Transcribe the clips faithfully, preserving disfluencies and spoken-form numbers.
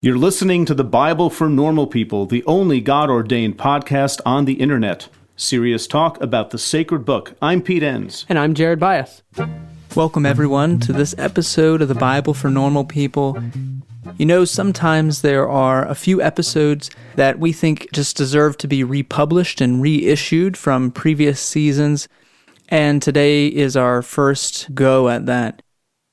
You're listening to the Bible for Normal People, the only God-ordained podcast on the internet. Serious talk about the sacred book. I'm Pete Enns. And I'm Jared Byas. Welcome, everyone, to this episode of the Bible for Normal People. You know, sometimes there are a few episodes that we think just deserve to be republished and reissued from previous seasons, and today is our first go at that.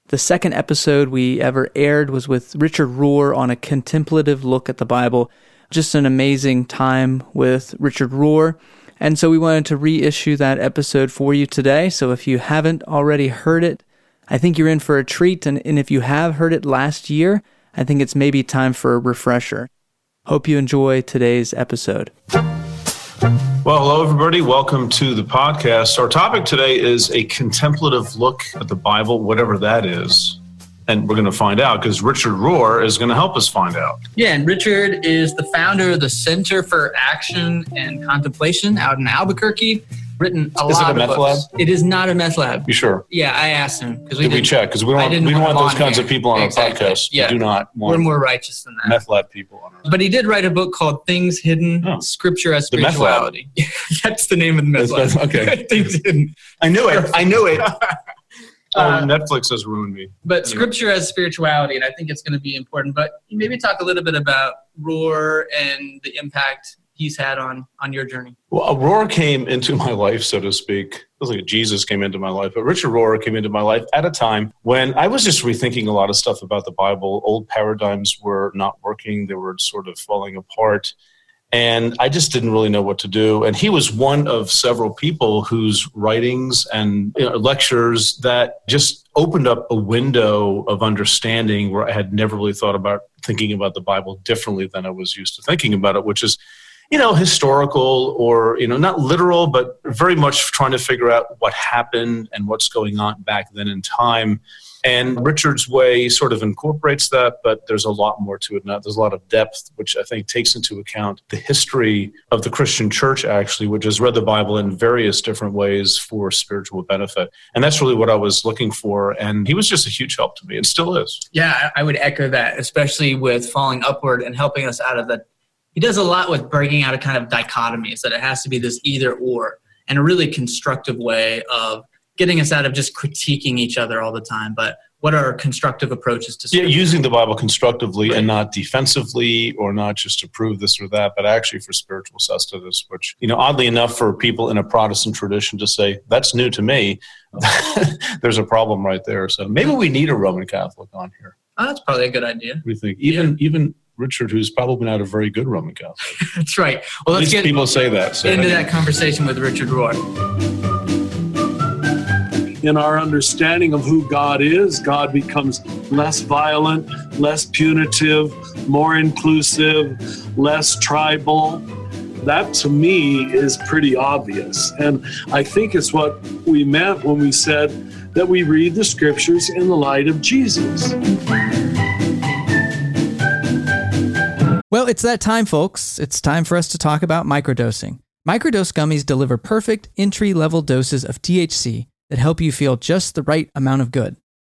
The second episode we ever aired was with Richard Rohr on a contemplative look at the Bible. Just an amazing time with Richard Rohr. And so we wanted to reissue that episode for you today. So if you haven't already heard it, I think you're in for a treat. And, and if you have heard it last year, I think it's maybe time for a refresher. Hope you enjoy today's episode. Well, hello, everybody. Welcome to the podcast. Our topic today is a contemplative look at the Bible, whatever that is. And we're going to find out because Richard Rohr is going to help us find out. Yeah, and Richard is the founder of the Center for Action and Contemplation out in Albuquerque. Written a is lot of Is it a meth books. lab? It is not a meth lab. You sure? Yeah, I asked him. Did we check? Because we don't, we don't want, want those kinds here. of people on exactly. our podcast. Yeah. We do not want We're more righteous than that. Meth lab people on our podcast. But he did write a book called Things Hidden, oh. Scripture as Spirituality. The That's the name of the meth That's lab. Okay. Things Hidden. I knew it. I knew it. Uh, oh, Netflix has ruined me. But anyway. Scripture as Spirituality, and I think it's going to be important. But maybe talk a little bit about Rohr and the impact he's had on on your journey. Well, Rohr came into my life, so to speak. It was like Jesus came into my life, but Richard Rohr came into my life at a time when I was just rethinking a lot of stuff about the Bible. Old paradigms were not working. They were sort of falling apart. And I just didn't really know what to do. And he was one of several people whose writings and you know, lectures that just opened up a window of understanding where I had never really thought about thinking about the Bible differently than I was used to thinking about it, which is, you know, historical or, you know, not literal, but very much trying to figure out what happened and what's going on back then in time. And Richard's way sort of incorporates that, but there's a lot more to it now. There's a lot of depth, which I think takes into account the history of the Christian church, actually, which has read the Bible in various different ways for spiritual benefit. And that's really what I was looking for. And he was just a huge help to me and still is. Yeah, I would echo that, especially with Falling Upward and helping us out of the He does a lot with breaking out a kind of dichotomies, that it has to be this either or, and a really constructive way of getting us out of just critiquing each other all the time. But what are constructive approaches to Scripture? Yeah, using the Bible constructively right. and not defensively or not just to prove this or that, but actually for spiritual sustenance, which, you know, oddly enough for people in a Protestant tradition to say, that's new to me, there's a problem right there. So maybe we need a Roman Catholic on here. Oh, that's probably a good idea. We think even yeah. even... Richard, who's probably not a very good Roman Catholic. That's right. Well, let's get, people say that, so get into that conversation with Richard Rohr. In our understanding of who God is, God becomes less violent, less punitive, more inclusive, less tribal. That, to me, is pretty obvious. And I think it's what we meant when we said that we read the Scriptures in the light of Jesus. Well, it's that time, folks. It's time for us to talk about microdosing. Microdose gummies deliver perfect entry-level doses of T H C that help you feel just the right amount of good.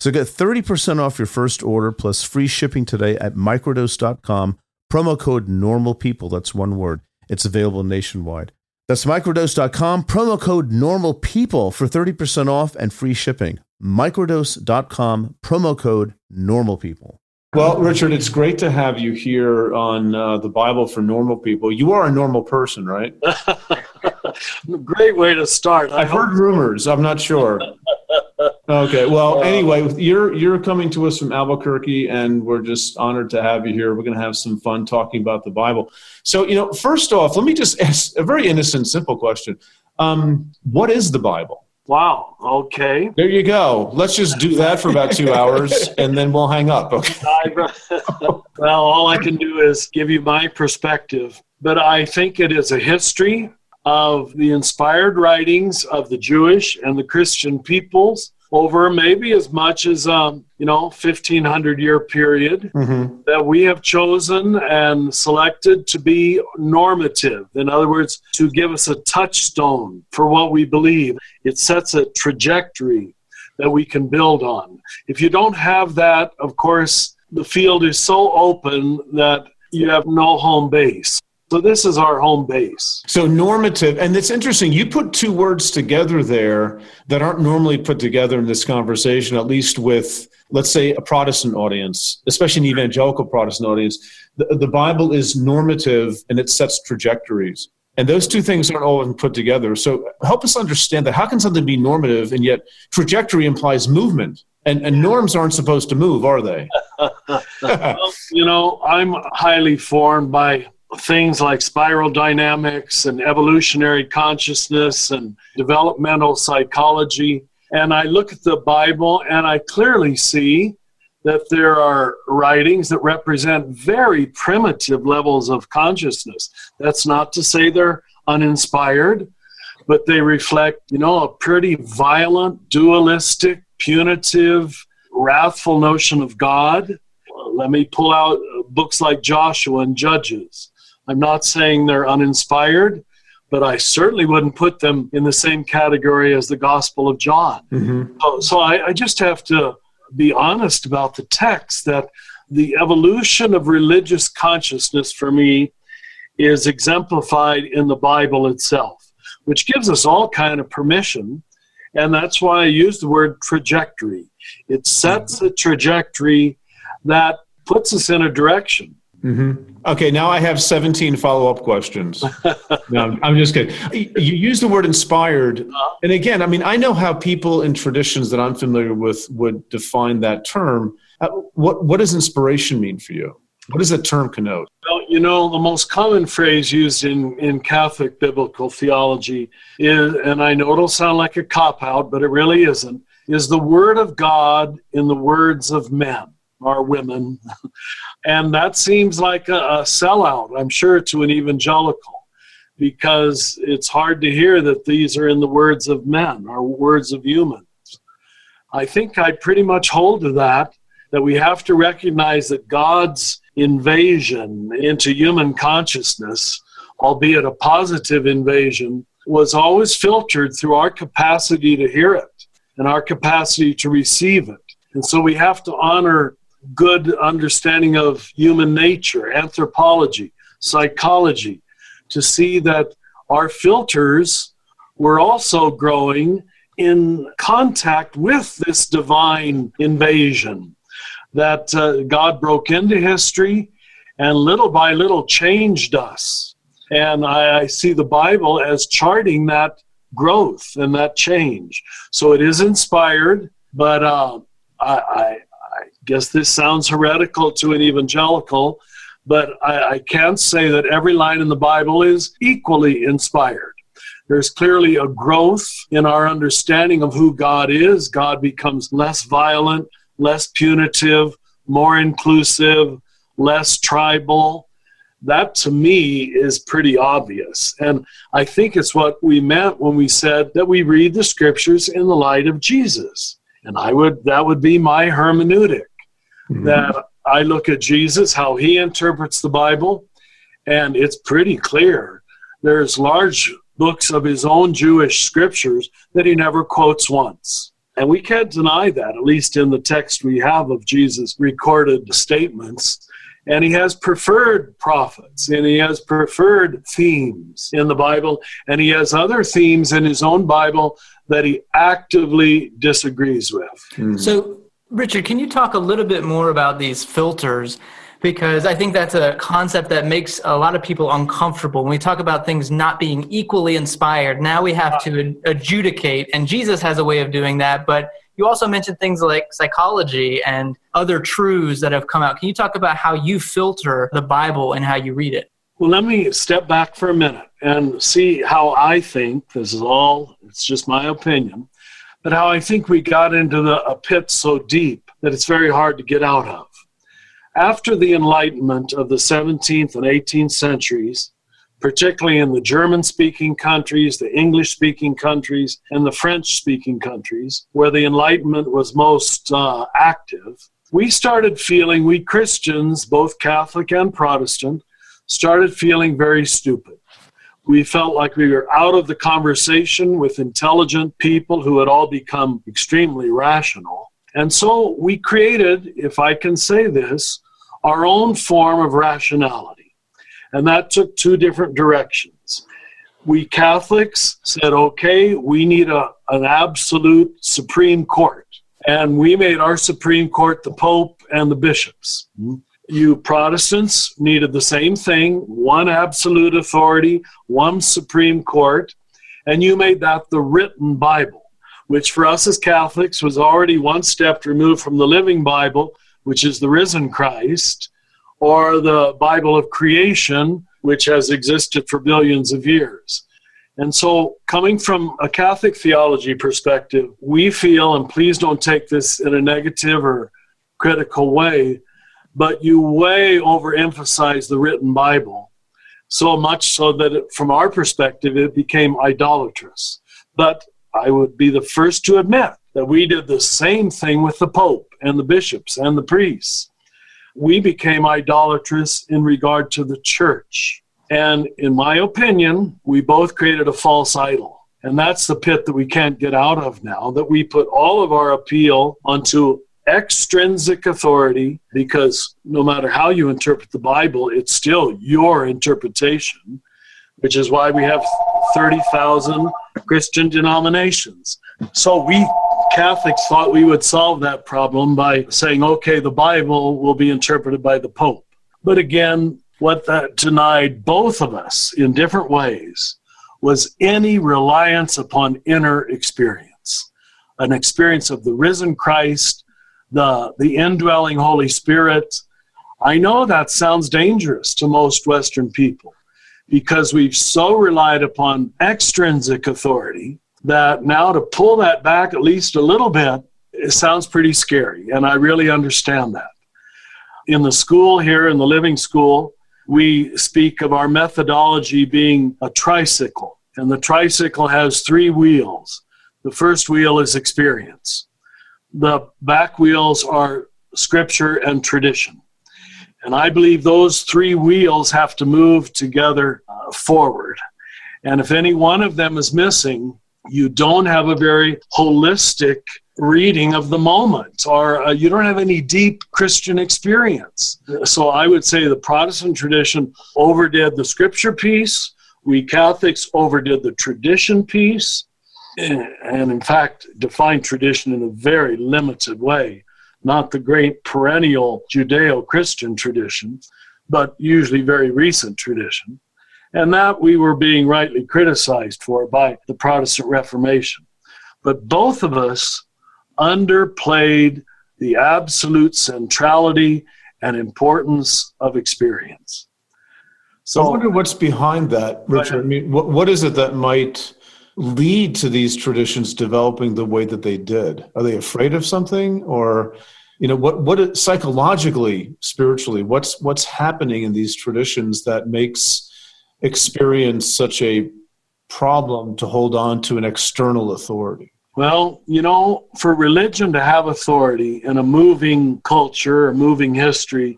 So get thirty percent off your first order plus free shipping today at microdose dot com. Promo code NORMALPEOPLE. That's one word. It's available nationwide. That's microdose dot com. Promo code NORMALPEOPLE for thirty percent off and free shipping. microdose dot com. Promo code NORMALPEOPLE. Well, Richard, it's great to have you here on uh, the Bible for Normal People. You are a normal person, right? Great way to start. I've heard rumors. I'm not sure. Okay. Well, anyway, you're you're coming to us from Albuquerque, and we're just honored to have you here. We're going to have some fun talking about the Bible. So, you know, first off, let me just ask a very innocent, simple question. Um, what is the Bible? Wow. Okay. There you go. Let's just do that for about two hours and then we'll hang up. Okay. Well, all I can do is give you my perspective, but I think it is a history of the inspired writings of the Jewish and the Christian peoples over maybe as much as, um, you know, fifteen hundred year period mm-hmm. that we have chosen and selected to be normative. In other words, to give us a touchstone for what we believe. It sets a trajectory that we can build on. If you don't have that, of course, the field is so open that you have no home base. So this is our home base. So normative, and it's interesting, you put two words together there that aren't normally put together in this conversation, at least with, let's say, a Protestant audience, especially an evangelical Protestant audience. The, the Bible is normative and it sets trajectories. And those two things aren't often put together. So help us understand that. How can something be normative and yet trajectory implies movement? And, and norms aren't supposed to move, are they? Well, you know, I'm highly formed by things like spiral dynamics and evolutionary consciousness and developmental psychology. And I look at the Bible and I clearly see that there are writings that represent very primitive levels of consciousness. That's not to say they're uninspired, but they reflect, you know, a pretty violent, dualistic, punitive, wrathful notion of God. Let me pull out books like Joshua and Judges. I'm not saying they're uninspired, but I certainly wouldn't put them in the same category as the Gospel of John. Mm-hmm. So, so I, I just have to be honest about the text, that the evolution of religious consciousness for me is exemplified in the Bible itself, which gives us all kind of permission. And that's why I use the word trajectory. It sets mm-hmm. a trajectory that puts us in a direction. Mm-hmm. Okay, now I have seventeen follow-up questions. No, I'm just kidding. You use the word inspired. And again, I mean, I know how people in traditions that I'm familiar with would define that term. Uh, what, what does inspiration mean for you? What does that term connote? Well, you know, the most common phrase used in, in Catholic biblical theology is, and I know it'll sound like a cop-out, but it really isn't, is the word of God in the words of men. Are women. And that seems like a, a sellout, I'm sure, to an evangelical, because it's hard to hear that these are in the words of men or words of humans. I think I pretty much hold to that, that we have to recognize that God's invasion into human consciousness, albeit a positive invasion, was always filtered through our capacity to hear it and our capacity to receive it. And so we have to honor good understanding of human nature, anthropology, psychology, to see that our filters were also growing in contact with this divine invasion, that uh, God broke into history and little by little changed us. And I, I see the Bible as charting that growth and that change. So it is inspired, but uh, I, I I guess this sounds heretical to an evangelical, but I, I can't say that every line in the Bible is equally inspired. There's clearly a growth in our understanding of who God is. God becomes less violent, less punitive, more inclusive, less tribal. That to me is pretty obvious. And I think it's what we meant when we said that we read the scriptures in the light of Jesus. And I would that would be my hermeneutic. Mm-hmm. That I look at Jesus, how he interprets the Bible, and it's pretty clear. There's large books of his own Jewish scriptures that he never quotes once. And we can't deny that, at least in the text we have of Jesus' recorded statements. And he has preferred prophets, and he has preferred themes in the Bible, and he has other themes in his own Bible that he actively disagrees with. Mm-hmm. So, Richard, can you talk a little bit more about these filters? Because I think that's a concept that makes a lot of people uncomfortable. When we talk about things not being equally inspired, now we have to adjudicate, and Jesus has a way of doing that. But you also mentioned things like psychology and other truths that have come out. Can you talk about how you filter the Bible and how you read it? Well, let me step back for a minute and see how I think. This is all, it's just my opinion. but how I think we got into the, a pit so deep that it's very hard to get out of. After the Enlightenment of the seventeenth and eighteenth centuries, particularly in the German-speaking countries, the English-speaking countries, and the French-speaking countries, where the Enlightenment was most uh, active, we started feeling, we Christians, both Catholic and Protestant, started feeling very stupid. We felt like we were out of the conversation with intelligent people who had all become extremely rational. And so we created, if I can say this, our own form of rationality. And that took two different directions. We Catholics said, okay, we need a, an absolute Supreme Court. And we made our Supreme Court the Pope and the bishops. You Protestants needed the same thing, one absolute authority, one Supreme Court, and you made that the written Bible, which for us as Catholics was already one step removed from the living Bible, which is the risen Christ, or the Bible of creation, which has existed for billions of years. And so coming from a Catholic theology perspective, we feel, and please don't take this in a negative or critical way, but you way overemphasize the written Bible, so much so that it, from our perspective, it became idolatrous. But I would be the first to admit that we did the same thing with the Pope and the bishops and the priests. We became idolatrous in regard to the church. And in my opinion, we both created a false idol. And that's the pit that we can't get out of now, that we put all of our appeal onto extrinsic authority, because no matter how you interpret the Bible, it's still your interpretation, which is why we have thirty thousand Christian denominations. So we Catholics thought we would solve that problem by saying, okay, the Bible will be interpreted by the Pope. But again, what that denied both of us in different ways was any reliance upon inner experience, an experience of the risen Christ, the, the indwelling Holy Spirit. I know that sounds dangerous to most Western people because we've so relied upon extrinsic authority that now to pull that back at least a little bit, it sounds pretty scary, and I really understand that. In the school here, in the Living School, we speak of our methodology being a tricycle, and the tricycle has three wheels. The first wheel is experience. The back wheels are scripture and tradition. And I believe those three wheels have to move together uh, forward. And if any one of them is missing, you don't have a very holistic reading of the moment, or uh, you don't have any deep Christian experience. So I would say the Protestant tradition overdid the scripture piece. We Catholics overdid the tradition piece, and, and in fact defined tradition in a very limited way, not the great perennial Judeo-Christian tradition, but usually very recent tradition. And that we were being rightly criticized for by the Protestant Reformation. But both of us underplayed the absolute centrality and importance of experience. So I wonder what's behind that, Richard. I mean, what, what is it that might lead to these traditions developing the way that they did? Are they afraid of something, or, you know, what what psychologically, spiritually, what's what's happening in these traditions that makes experience such a problem to hold on to an external authority? Well, you know, for religion to have authority in a moving culture, a moving history,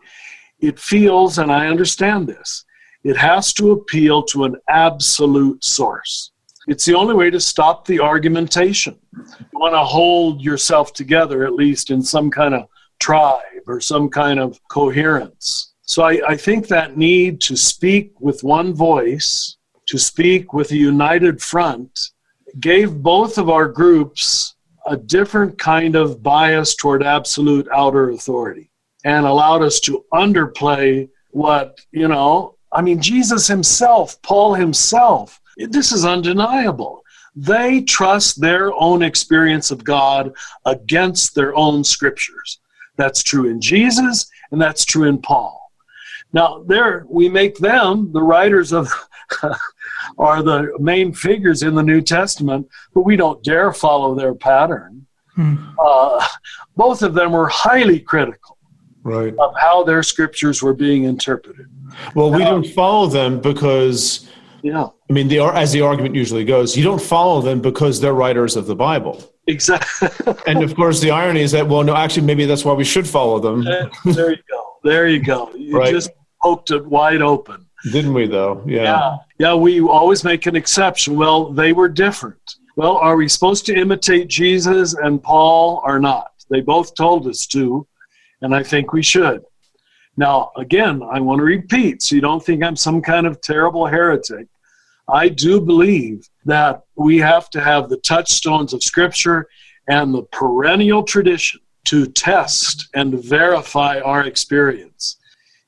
it feels, and I understand this, it has to appeal to an absolute source. It's the only way to stop the argumentation. You want to hold yourself together, at least in some kind of tribe or some kind of coherence. So I, I think that need to speak with one voice, to speak with a united front, gave both of our groups a different kind of bias toward absolute outer authority and allowed us to underplay what, you know, I mean, Jesus himself, Paul himself, this is undeniable. They trust their own experience of God against their own scriptures. That's true in Jesus, and that's true in Paul. Now, there we make them the writers of are the main figures in the New Testament, but we don't dare follow their pattern. Hmm. Uh, both of them were highly critical right. of how their scriptures were being interpreted. Well, we um, don't follow them because, yeah. I mean, they are, as the argument usually goes, you don't follow them because they're writers of the Bible. Exactly. And, of course, the irony is that, well, no, actually, maybe that's why we should follow them. There you go. There you go. You right. just poked it wide open. Didn't we, though? Yeah. yeah. Yeah, we always make an exception. Well, they were different. Well, are we supposed to imitate Jesus and Paul or not? They both told us to, and I think we should. Now, again, I want to repeat, so you don't think I'm some kind of terrible heretic. I do believe that we have to have the touchstones of Scripture and the perennial tradition to test and verify our experience.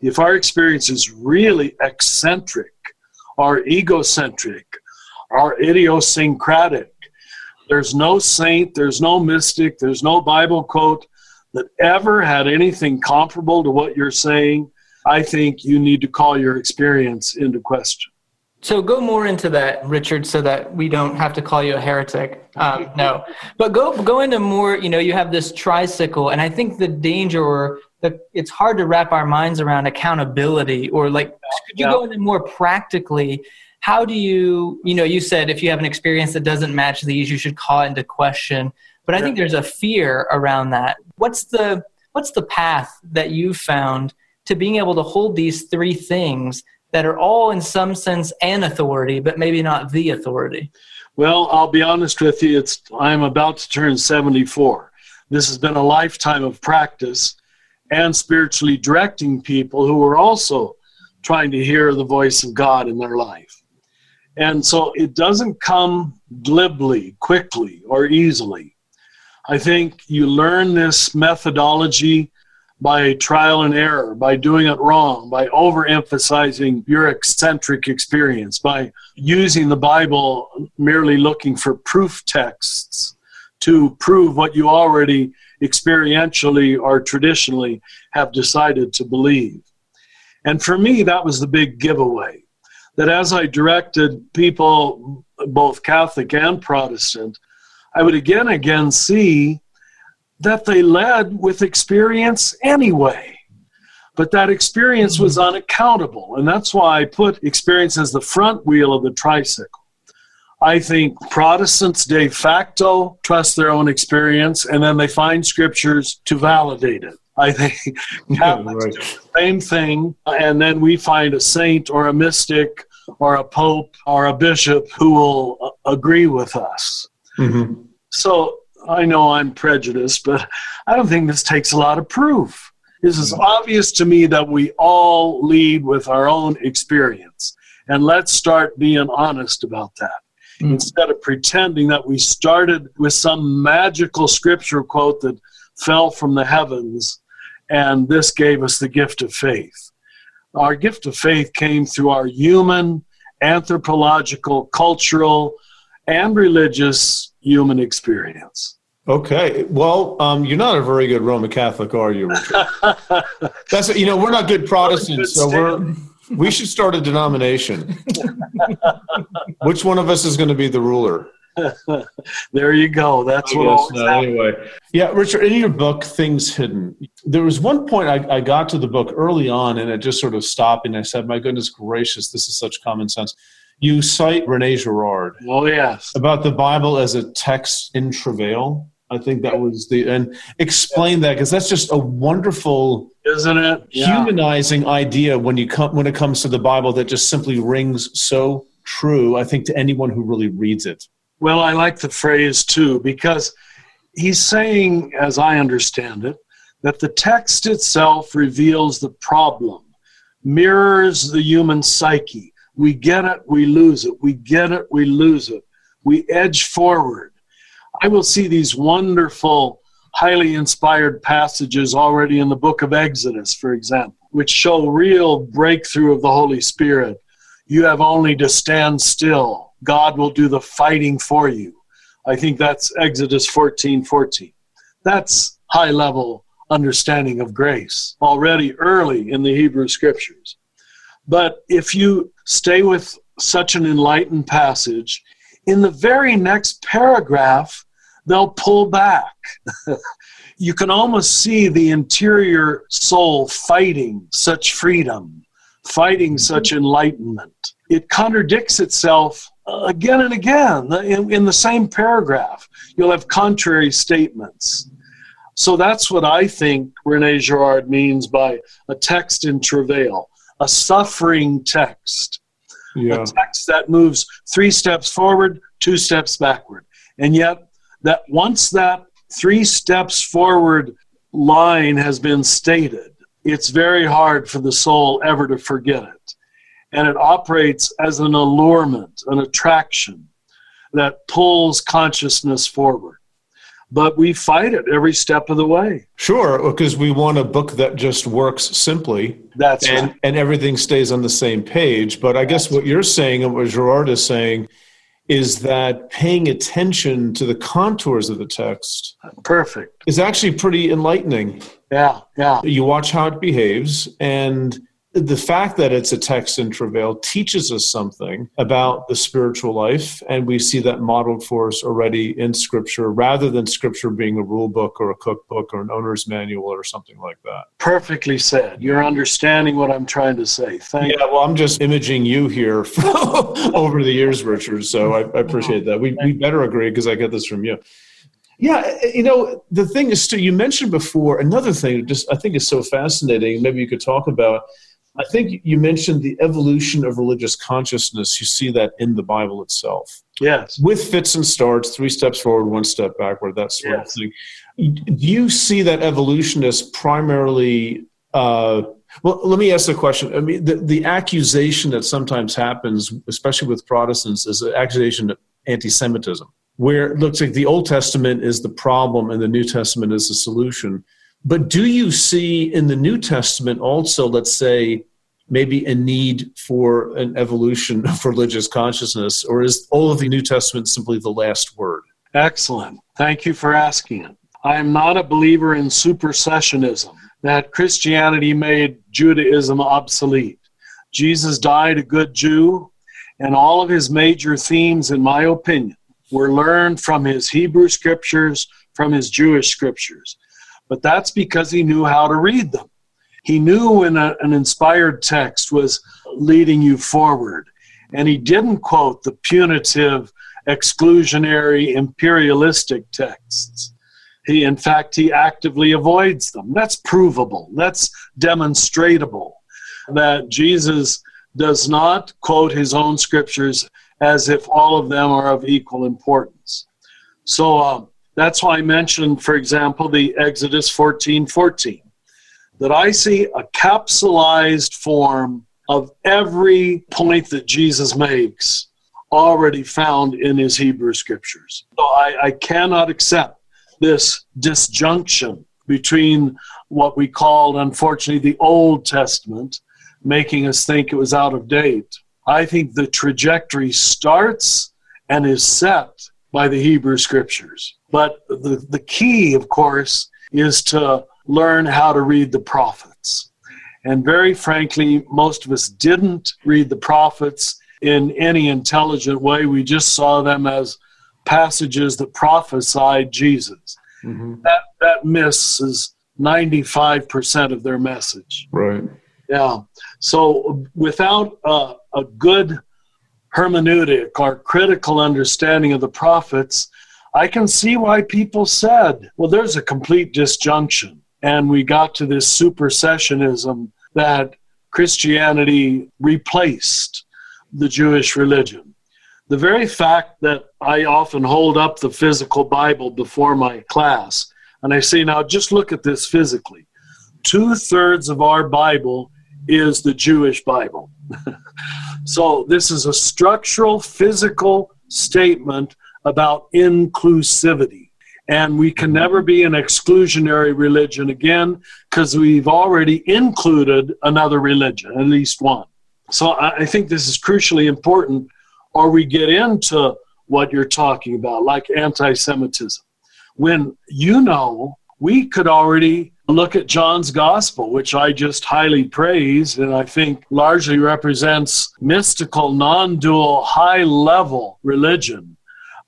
If our experience is really eccentric, or egocentric, or idiosyncratic, there's no saint, there's no mystic, there's no Bible quote that ever had anything comparable to what you're saying, I think you need to call your experience into question. So go more into that, Richard, so that we don't have to call you a heretic. Um, no, but go go into more, you know, you have this tricycle, and I think the danger or the, it's hard to wrap our minds around accountability or like, could you yeah. go into more practically, how do you, you know, you said if you have an experience that doesn't match these, you should call it into question. But I yeah. think there's a fear around that. What's the what's the path that you found to being able to hold these three things that are all in some sense an authority, but maybe not the authority? Well, I'll be honest with you. It's I'm about to turn seventy-four. This has been a lifetime of practice and spiritually directing people who are also trying to hear the voice of God in their life. And so it doesn't come glibly, quickly, or easily. I think you learn this methodology by trial and error, by doing it wrong, by overemphasizing your eccentric experience, by using the Bible merely looking for proof texts to prove what you already experientially or traditionally have decided to believe. And for me, that was the big giveaway, that as I directed people, both Catholic and Protestant, I would again and again see that they led with experience anyway. But that experience was unaccountable, and that's why I put experience as the front wheel of the tricycle. I think Protestants de facto trust their own experience, and then they find scriptures to validate it. I think Catholics yeah, right. do the same thing, and then we find a saint or a mystic or a pope or a bishop who will agree with us. Mm-hmm. So, I know I'm prejudiced, but I don't think this takes a lot of proof. This is obvious to me that we all lead with our own experience. And let's start being honest about that. Mm. Instead of pretending that we started with some magical scripture quote that fell from the heavens and this gave us the gift of faith. Our gift of faith came through our human, anthropological, cultural, and religious human experience. Okay. Well, um, you're not a very good Roman Catholic, are you, Richard? That's what, you know, we're not good Protestants, so we're we should start a denomination. Which one of us is going to be the ruler? There you go. That's what always happens. Anyway. Yeah, Richard, in your book, Things Hidden, there was one point I, I got to the book early on, and it just sort of stopped, and I said, my goodness gracious, this is such common sense. You cite René Girard. Oh, yes. About the Bible as a text in travail. I think that was the, and explain yeah. that, because that's just a wonderful, isn't it? Yeah. Humanizing idea when you come, when it comes to the Bible that just simply rings so true, I think, to anyone who really reads it. Well, I like the phrase, too, because he's saying, as I understand it, that the text itself reveals the problem, mirrors the human psyche. We get it, we lose it. We get it, we lose it. We edge forward. I will see these wonderful, highly inspired passages already in the book of Exodus, for example, which show real breakthrough of the Holy Spirit. You have only to stand still. God will do the fighting for you. I think that's Exodus fourteen fourteen. That's high-level understanding of grace, already early in the Hebrew Scriptures. But if you stay with such an enlightened passage, in the very next paragraph, they'll pull back. You can almost see the interior soul fighting such freedom, fighting such enlightenment. It contradicts itself again and again in, in the same paragraph. You'll have contrary statements. So that's what I think René Girard means by a text in travail, a suffering text, yeah. A text that moves three steps forward, two steps backward. And yet, that once that three steps forward line has been stated, it's very hard for the soul ever to forget it. And it operates as an allurement, an attraction that pulls consciousness forward. But we fight it every step of the way. Sure, because we want a book that just works simply. That's and, right. And everything stays on the same page. But I guess what you're saying and what Girard is saying is that paying attention to the contours of the text Perfect. Is actually pretty enlightening. Yeah, yeah. You watch how it behaves, and the fact that it's a text in travail teaches us something about the spiritual life, and we see that modeled for us already in Scripture, rather than Scripture being a rule book or a cookbook or an owner's manual or something like that. Perfectly said. You're understanding what I'm trying to say. Thank yeah, you. Well, I'm just imaging you here over the years, Richard, so I, I appreciate that. We, we better agree because I get this from you. Yeah, you know, the thing is, too, you mentioned before, another thing just I think is so fascinating, maybe you could talk about, I think you mentioned the evolution of religious consciousness. You see that in the Bible itself. Yes. With fits and starts, three steps forward, one step backward, that sort yes. of thing. Do you see that evolution as primarily, uh, well, let me ask the question. I mean, the, the accusation that sometimes happens, especially with Protestants, is the accusation of anti-Semitism, where it looks like the Old Testament is the problem and the New Testament is the solution. But do you see in the New Testament also, let's say, maybe a need for an evolution of religious consciousness, or is all of the New Testament simply the last word? Excellent. Thank you for asking it. I am not a believer in supersessionism, that Christianity made Judaism obsolete. Jesus died a good Jew, and all of his major themes, in my opinion, were learned from his Hebrew scriptures, from his Jewish scriptures. But that's because he knew how to read them. He knew when a, an inspired text was leading you forward. And he didn't quote the punitive, exclusionary, imperialistic texts. He, in fact, he actively avoids them. That's provable. That's demonstratable. That Jesus does not quote his own scriptures as if all of them are of equal importance. So, um, That's why I mentioned, for example, the Exodus fourteen fourteen, that I see a capsulized form of every point that Jesus makes already found in his Hebrew scriptures. So I, I cannot accept this disjunction between what we called, unfortunately, the Old Testament, making us think it was out of date. I think the trajectory starts and is set by the Hebrew scriptures. But the, the key, of course, is to learn how to read the prophets. And very frankly, most of us didn't read the prophets in any intelligent way. We just saw them as passages that prophesied Jesus. Mm-hmm. That that misses ninety-five percent of their message. Right. Yeah. So without a, a good hermeneutic or critical understanding of the prophets, I can see why people said, well, there's a complete disjunction. And we got to this supersessionism that Christianity replaced the Jewish religion. The very fact that I often hold up the physical Bible before my class, and I say, now just look at this physically. Two-thirds of our Bible is the Jewish Bible. So this is a structural, physical statement about inclusivity. And we can never be an exclusionary religion again because we've already included another religion, at least one. So I think this is crucially important, or we get into what you're talking about, like anti-Semitism. When you know we could already look at John's Gospel, which I just highly praised and I think largely represents mystical, non-dual, high-level religion.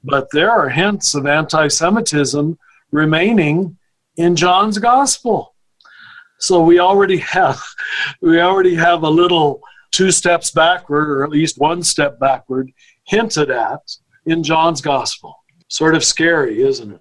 But there are hints of anti-Semitism remaining in John's Gospel. So we already have we already have a little two steps backward, or at least one step backward, hinted at in John's Gospel. Sort of scary, isn't it?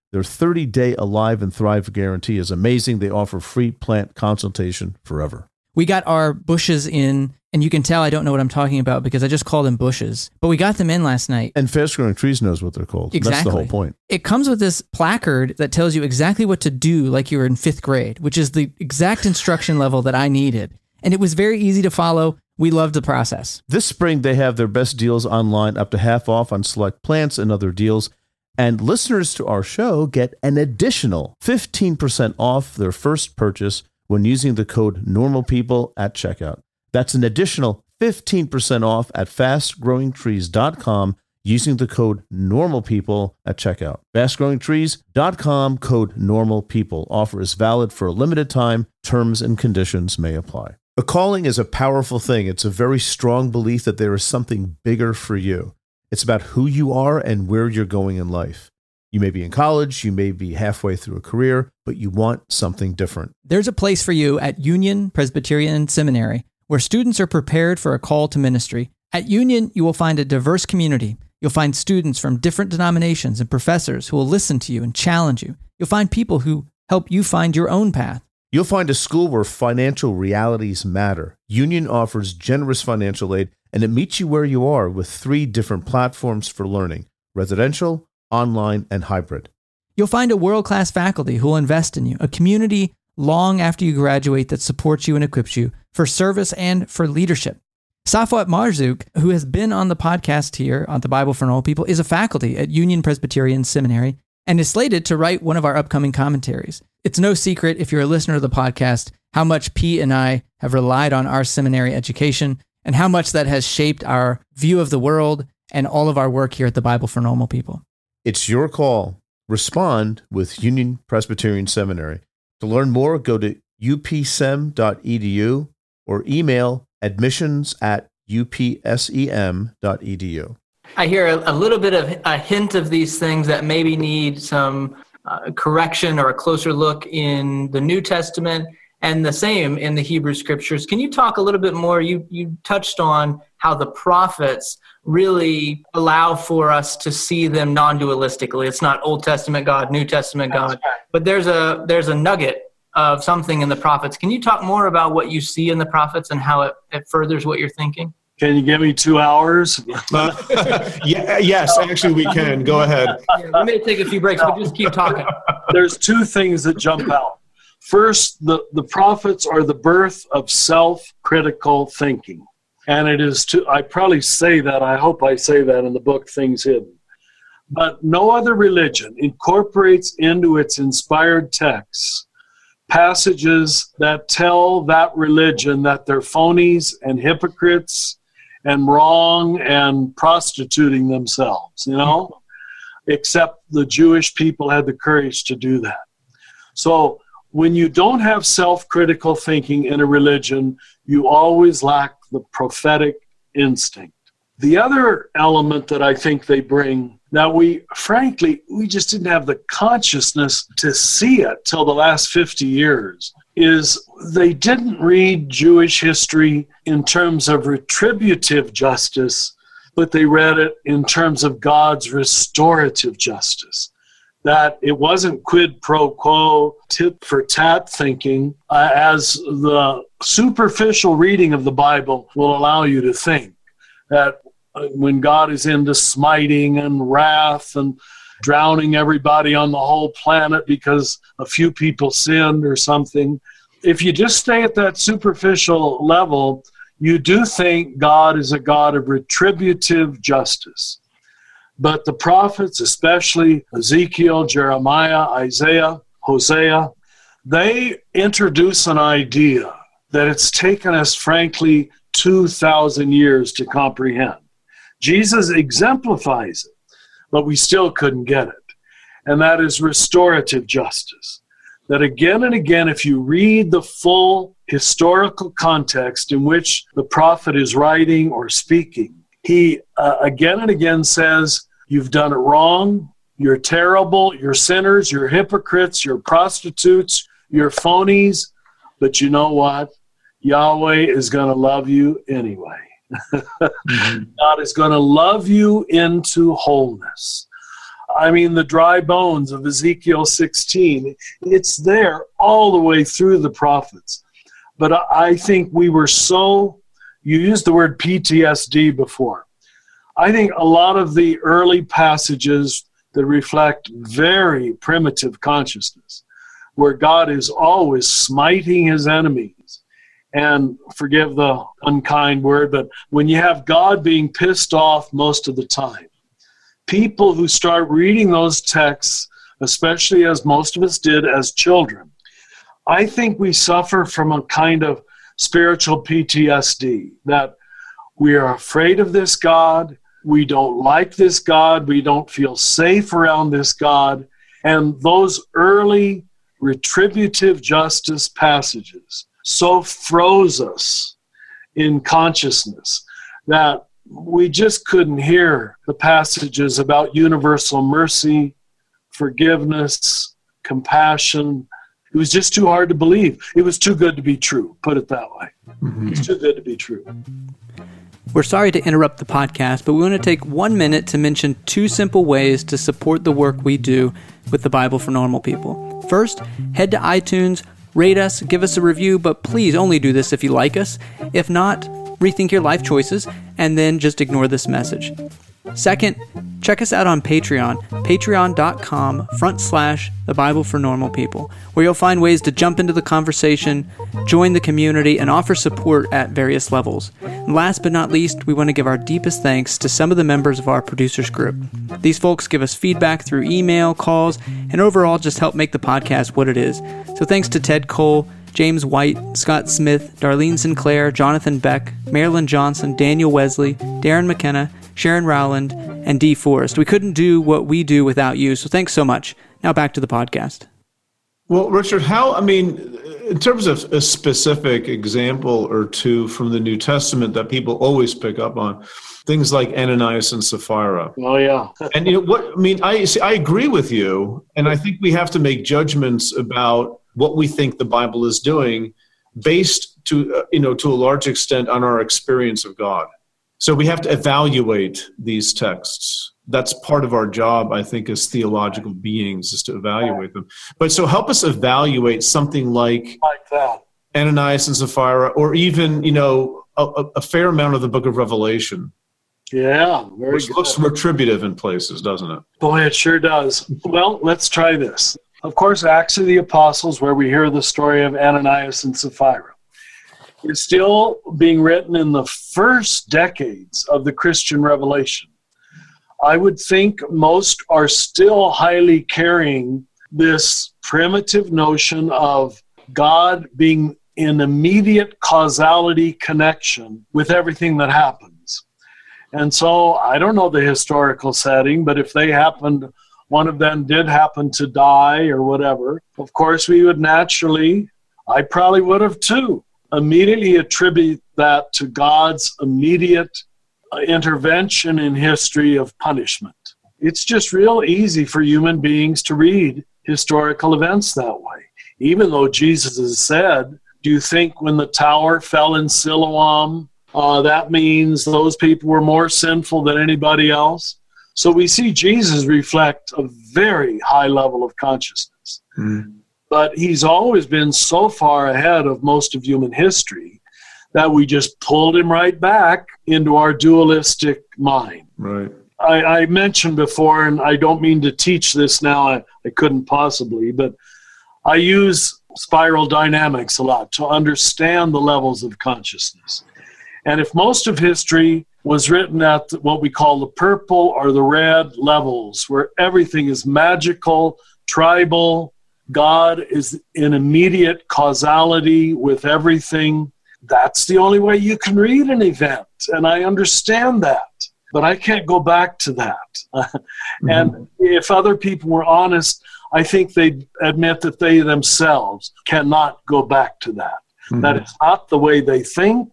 their thirty-day Alive and Thrive guarantee is amazing. They offer free plant consultation forever. We got our bushes in, and you can tell I don't know what I'm talking about because I just called them bushes. But we got them in last night. And Fast Growing Trees knows what they're called. Exactly. That's the whole point. It comes with this placard that tells you exactly what to do like you were in fifth grade, which is the exact instruction level that I needed. And it was very easy to follow. We loved the process. This spring, they have their best deals online, up to half off on select plants and other deals. And listeners to our show get an additional fifteen percent off their first purchase when using the code NORMALPEOPLE at checkout. That's an additional fifteen percent off at fast growing trees dot com using the code NORMALPEOPLE at checkout. fast growing trees dot com, code NORMALPEOPLE. Offer is valid for a limited time. Terms and conditions may apply. A calling is a powerful thing. It's a very strong belief that there is something bigger for you. It's about who you are and where you're going in life. You may be in college, you may be halfway through a career, but you want something different. There's a place for you at Union Presbyterian Seminary, where students are prepared for a call to ministry. At Union, you will find a diverse community. You'll find students from different denominations and professors who will listen to you and challenge you. You'll find people who help you find your own path. You'll find a school where financial realities matter. Union offers generous financial aid, and it meets you where you are with three different platforms for learning: residential, online, and hybrid. You'll find a world-class faculty who will invest in you, a community long after you graduate that supports you and equips you for service and for leadership. Safwat Marzouk, who has been on the podcast here on The Bible for Normal People, is a faculty at Union Presbyterian Seminary and is slated to write one of our upcoming commentaries. It's no secret, if you're a listener to the podcast, how much Pete and I have relied on our seminary education and how much that has shaped our view of the world and all of our work here at The Bible for Normal People. It's your call. Respond with Union Presbyterian Seminary. To learn more, go to u p s e m dot e d u or email admissions at u p s e m dot e d u. I hear a, a little bit of a hint of these things that maybe need some uh, correction or a closer look in the New Testament, and the same in the Hebrew Scriptures. Can you talk a little bit more? You you touched on how the prophets really allow for us to see them non-dualistically. It's not Old Testament God, New Testament God, but there's a there's a nugget of something in the prophets. Can you talk more about what you see in the prophets and how it, it furthers what you're thinking? Can you give me two hours? uh, yeah, yes, actually we can. Go ahead. Yeah, we may take a few breaks, but just keep talking. There's two things that jump out. First, the, the prophets are the birth of self-critical thinking. And it is to, I probably say that, I hope I say that in the book, Things Hidden. But no other religion incorporates into its inspired texts passages that tell that religion that they're phonies and hypocrites and wrong and prostituting themselves, you know? Mm-hmm. Except the Jewish people had the courage to do that. So, when you don't have self-critical thinking in a religion, you always lack the prophetic instinct. The other element that I think they bring, now we, frankly, we just didn't have the consciousness to see it till the last fifty years, is they didn't read Jewish history in terms of retributive justice, but they read it in terms of God's restorative justice. That it wasn't quid pro quo, tit for tat thinking, uh, as the superficial reading of the Bible will allow you to think. That when God is into smiting and wrath and drowning everybody on the whole planet because a few people sinned or something, if you just stay at that superficial level, you do think God is a God of retributive justice. But the prophets, especially Ezekiel, Jeremiah, Isaiah, Hosea, they introduce an idea that it's taken us, frankly, two thousand years to comprehend. Jesus exemplifies it, but we still couldn't get it. And that is restorative justice. That again and again, if you read the full historical context in which the prophet is writing or speaking, he uh, again and again says, you've done it wrong, you're terrible, you're sinners, you're hypocrites, you're prostitutes, you're phonies, but you know what? Yahweh is going to love you anyway. Mm-hmm. God is going to love you into wholeness. I mean, the dry bones of Ezekiel sixteen, it's there all the way through the prophets. But I think we were so... You used the word P T S D before. I think a lot of the early passages that reflect very primitive consciousness, where God is always smiting his enemies, and forgive the unkind word, but when you have God being pissed off most of the time, people who start reading those texts, especially as most of us did as children, I think we suffer from a kind of spiritual P T S D, that we are afraid of this God, we don't like this God, we don't feel safe around this God, and those early retributive justice passages so froze us in consciousness that we just couldn't hear the passages about universal mercy, forgiveness, compassion. It was just too hard to believe. It was too good to be true, put it that way. Mm-hmm. It's too good to be true. We're sorry to interrupt the podcast, but we want to take one minute to mention two simple ways to support the work we do with the Bible for Normal People. First, head to iTunes, rate us, give us a review, but please only do this if you like us. If not, rethink your life choices, and then just ignore this message. Second, check us out on Patreon, patreon.com front slash the Bible for Normal People, where you'll find ways to jump into the conversation, join the community, and offer support at various levels. And last but not least, we want to give our deepest thanks to some of the members of our producers group. These folks give us feedback through email, calls, and overall just help make the podcast what it is. So thanks to Ted Cole, James White, Scott Smith, Darlene Sinclair, Jonathan Beck, Marilyn Johnson, Daniel Wesley, Darren McKenna, Sharon Rowland, and Dee Forrest. We couldn't do what we do without you, so thanks so much. Now back to the podcast. Well, Richard, how, I mean, in terms of a specific example or two from the New Testament that people always pick up on, things like Ananias and Sapphira. Oh, yeah. And you know what, I mean, I see, I agree with you, and I think we have to make judgments about what we think the Bible is doing based to, uh, you know, to a large extent on our experience of God. So we have to evaluate these texts. That's part of our job, I think, as theological beings, is to evaluate them. But so help us evaluate something like, like that. Ananias and Sapphira, or even, you know, a, a fair amount of the book of Revelation. Yeah, very which good. Looks retributive in places, doesn't it? Boy, it sure does. Well, let's try this. Of course, Acts of the Apostles, where we hear the story of Ananias and Sapphira, is still being written in the first decades of the Christian revelation. I would think most are still highly carrying this primitive notion of God being in immediate causality connection with everything that happens. And so I don't know the historical setting, but if they happened, one of them did happen to die or whatever, of course we would naturally, I probably would have too, immediately attribute that to God's immediate intervention in history of punishment. It's just real easy for human beings to read historical events that way. Even though Jesus has said, do you think when the tower fell in Siloam, uh, that means those people were more sinful than anybody else? So we see Jesus reflect a very high level of consciousness. Mm. But he's always been so far ahead of most of human history that we just pulled him right back into our dualistic mind. Right. I, I mentioned before, and I don't mean to teach this now, I, I couldn't possibly, but I use spiral dynamics a lot to understand the levels of consciousness. And if most of history was written at what we call the purple or the red levels, where everything is magical, tribal, God is in immediate causality with everything, that's the only way you can read an event. And I understand that, but I can't go back to that. Mm-hmm. And if other people were honest, I think they'd admit that they themselves cannot go back to that. Mm-hmm. That is not the way they think,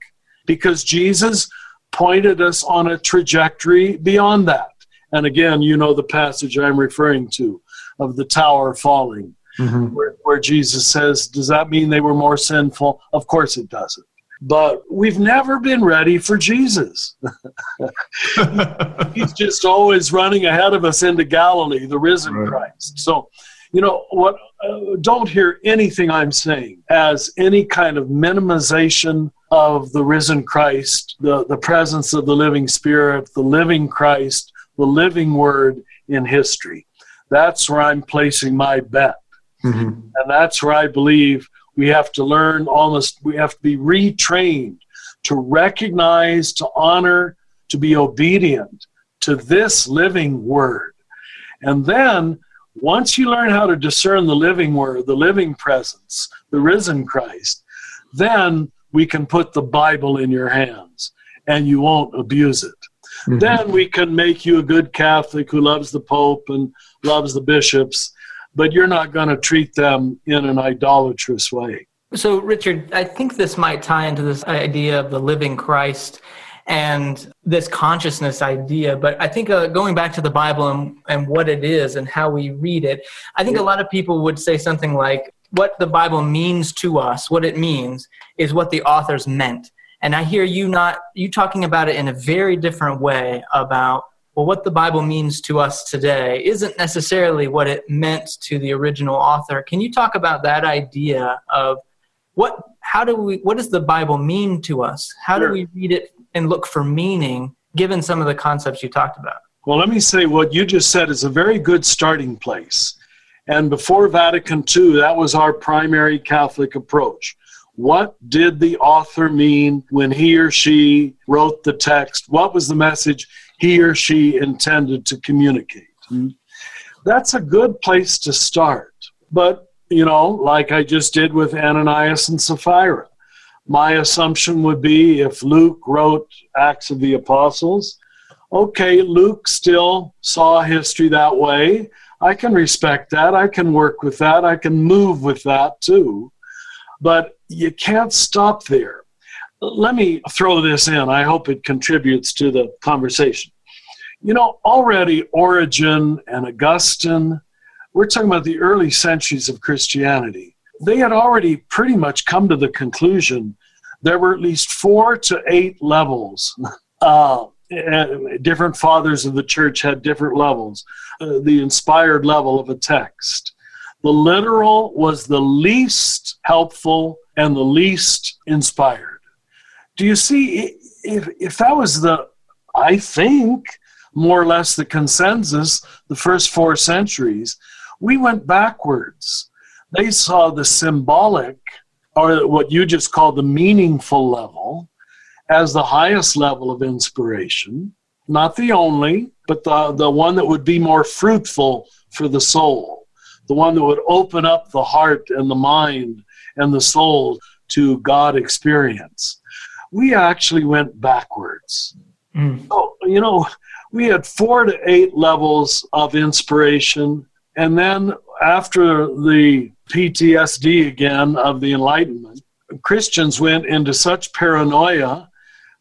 because Jesus pointed us on a trajectory beyond that. And again, you know the passage I'm referring to of the tower falling, mm-hmm. where, where Jesus says, does that mean they were more sinful? Of course it doesn't. But we've never been ready for Jesus. He's just always running ahead of us into Galilee, the risen right. Christ. So, you know, what? Uh, don't hear anything I'm saying as any kind of minimization of the risen Christ, the, the presence of the living Spirit, the living Christ, the living Word in history. That's where I'm placing my bet. Mm-hmm. And that's where I believe we have to learn almost, we have to be retrained to recognize, to honor, to be obedient to this living Word. And then once you learn how to discern the living Word, the living presence, the risen Christ, then we can put the Bible in your hands and you won't abuse it. Mm-hmm. Then we can make you a good Catholic who loves the Pope and loves the bishops, but you're not going to treat them in an idolatrous way. So, Richard, I think this might tie into this idea of the living Christ and this consciousness idea, but I think uh, going back to the Bible and, and what it is and how we read it, I think yeah. a lot of people would say something like, what the Bible means to us, what it means, is what the authors meant. And I hear you not you talking about it in a very different way about, well, what the Bible means to us today isn't necessarily what it meant to the original author. Can you talk about that idea of what, how do we, what does the Bible mean to us? How Sure. do we read it and look for meaning, given some of the concepts you talked about? Well, let me say what you just said is a very good starting place. And before Vatican Two, that was our primary Catholic approach. What did the author mean when he or she wrote the text? What was the message he or she intended to communicate? That's a good place to start. But, you know, like I just did with Ananias and Sapphira, my assumption would be if Luke wrote Acts of the Apostles, okay, Luke still saw history that way. I can respect that. I can work with that. I can move with that too. But you can't stop there. Let me throw this in. I hope it contributes to the conversation. You know, already Origen and Augustine, we're talking about the early centuries of Christianity. They had already pretty much come to the conclusion there were at least four to eight levels. Uh, different fathers of the church had different levels. Uh, the inspired level of a text. The literal was the least helpful and the least inspired. Do you see, if if that was the, I think, more or less the consensus, the first four centuries, we went backwards. They saw the symbolic, or what you just called the meaningful level, as the highest level of inspiration, not the only, but the, the one that would be more fruitful for the soul, the one that would open up the heart and the mind and the soul to God experience. We actually went backwards. Mm. So, you know, we had four to eight levels of inspiration. And then after the P T S D again of the Enlightenment, Christians went into such paranoia.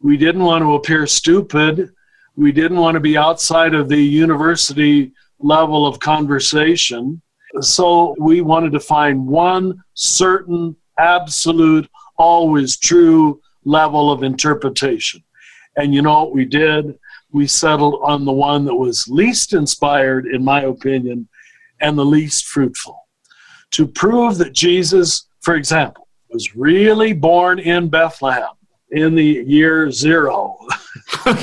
We didn't want to appear stupid. We didn't want to be outside of the university level of conversation. So we wanted to find one certain, absolute, always true level of interpretation. And you know what we did? We settled on the one that was least inspired, in my opinion, and the least fruitful. To prove that Jesus, for example, was really born in Bethlehem in the year zero uh,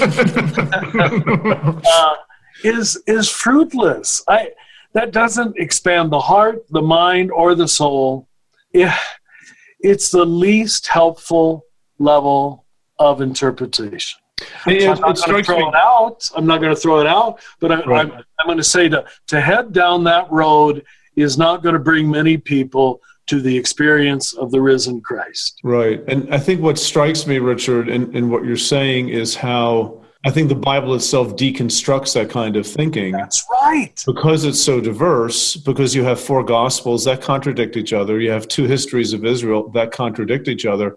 is is fruitless. I that doesn't expand the heart, the mind, or the soul. yeah, it's the least helpful level of interpretation. It, I'm not going to throw it out. I'm not going to throw it out, but I, right. I'm, I'm going to say to to head down that road is not going to bring many people to the experience of the risen Christ. Right. And I think what strikes me, Richard, in, in what you're saying is how I think the Bible itself deconstructs that kind of thinking. That's right. Because it's so diverse, because you have four Gospels that contradict each other. You have two histories of Israel that contradict each other.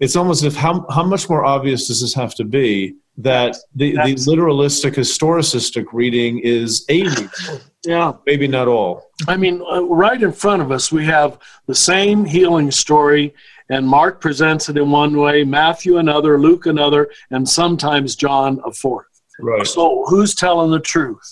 It's almost as if how, how much more obvious does this have to be that the, the literalistic, historicistic reading is a reading. Yeah. Maybe not all. I mean, uh, right in front of us, we have the same healing story, and Mark presents it in one way, Matthew another, Luke another, and sometimes John a fourth. Right. So who's telling the truth?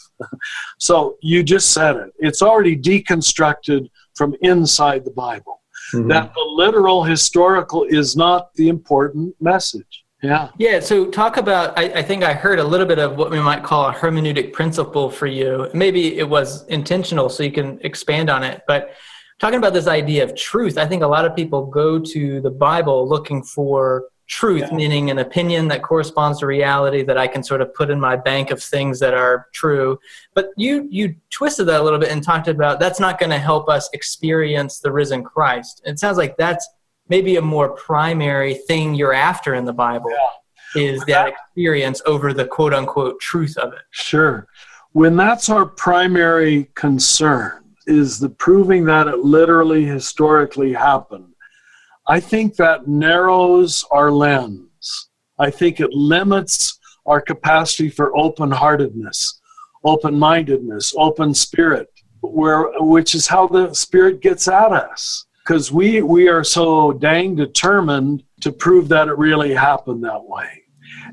So you just said it. It's already deconstructed from inside the Bible. Mm-hmm. That the literal historical is not the important message. Yeah. Yeah. So talk about, I, I think I heard a little bit of what we might call a hermeneutic principle for you. Maybe it was intentional, so you can expand on it. But talking about this idea of truth, I think a lot of people go to the Bible looking for truth, yeah. meaning an opinion that corresponds to reality that I can sort of put in my bank of things that are true. But you you twisted that a little bit and talked about that's not going to help us experience the risen Christ. It sounds like that's maybe a more primary thing you're after in the Bible, yeah. is that experience over the quote-unquote truth of it. Sure. When that's our primary concern, is the proving that it literally, historically happened, I think that narrows our lens. I think it limits our capacity for open-heartedness, open-mindedness, open spirit, where, which is how the Spirit gets at us. Because we, we are so dang determined to prove that it really happened that way.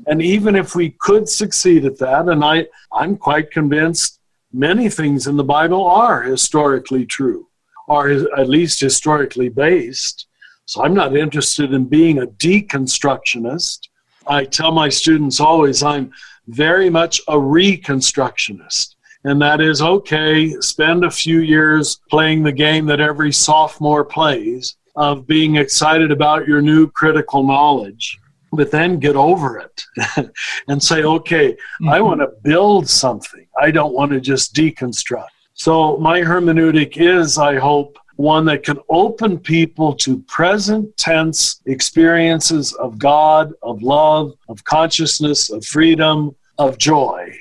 And even if we could succeed at that, and I, I'm quite convinced many things in the Bible are historically true, or at least historically based. So I'm not interested in being a deconstructionist. I tell my students always I'm very much a reconstructionist. And that is, okay, spend a few years playing the game that every sophomore plays of being excited about your new critical knowledge, but then get over it and say, okay, mm-hmm. I want to build something. I don't want to just deconstruct. So my hermeneutic is, I hope, one that can open people to present tense experiences of God, of love, of consciousness, of freedom, of joy.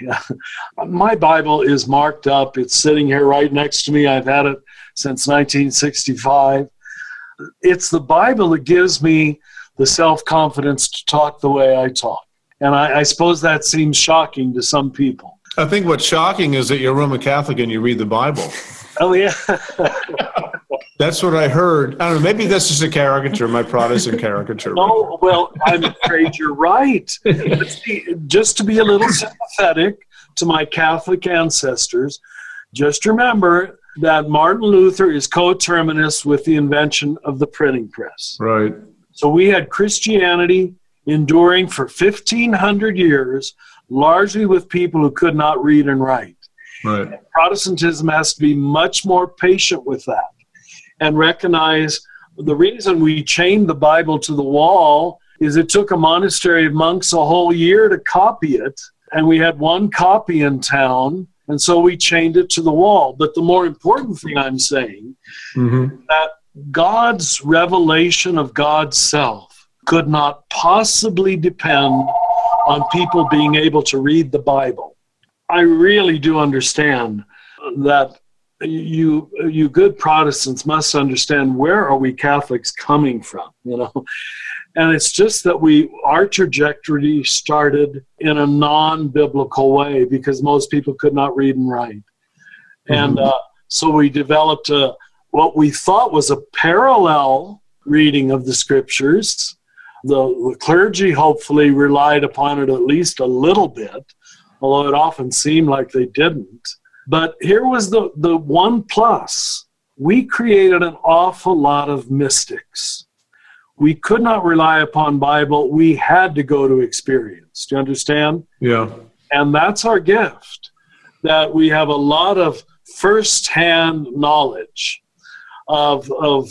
My Bible is marked up. It's sitting here right next to me. I've had it since nineteen sixty-five. It's the Bible that gives me the self-confidence to talk the way I talk. And I, I suppose that seems shocking to some people. I think what's shocking is that you're Roman Catholic and you read the Bible. Oh, yeah. That's what I heard. I don't know, maybe that's just a caricature, my Protestant caricature. Oh, well, I'm afraid you're right. But see, just to be a little sympathetic to my Catholic ancestors, just remember that Martin Luther is coterminous with the invention of the printing press. Right. So we had Christianity enduring for fifteen hundred years, largely with people who could not read and write. Right. And Protestantism has to be much more patient with that. And recognize the reason we chained the Bible to the wall is it took a monastery of monks a whole year to copy it, and we had one copy in town, and so we chained it to the wall. But the more important thing I'm saying, mm-hmm. is that God's revelation of God's self could not possibly depend on people being able to read the Bible. I really do understand that. You you good Protestants must understand where are we Catholics coming from, you know? And it's just that we our trajectory started in a non-biblical way because most people could not read and write. Mm-hmm. And uh, so we developed a, what we thought was a parallel reading of the Scriptures. The, the clergy hopefully relied upon it at least a little bit, although it often seemed like they didn't. But here was the, the one plus. We created an awful lot of mystics. We could not rely upon Bible. We had to go to experience. Do you understand? Yeah. And that's our gift, that we have a lot of first-hand knowledge of, of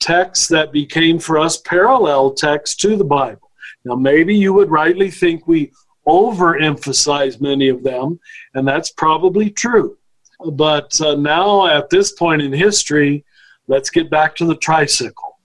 texts that became for us parallel texts to the Bible. Now, maybe you would rightly think we overemphasize many of them, and that's probably true. But uh, now, at this point in history, let's get back to the tricycle.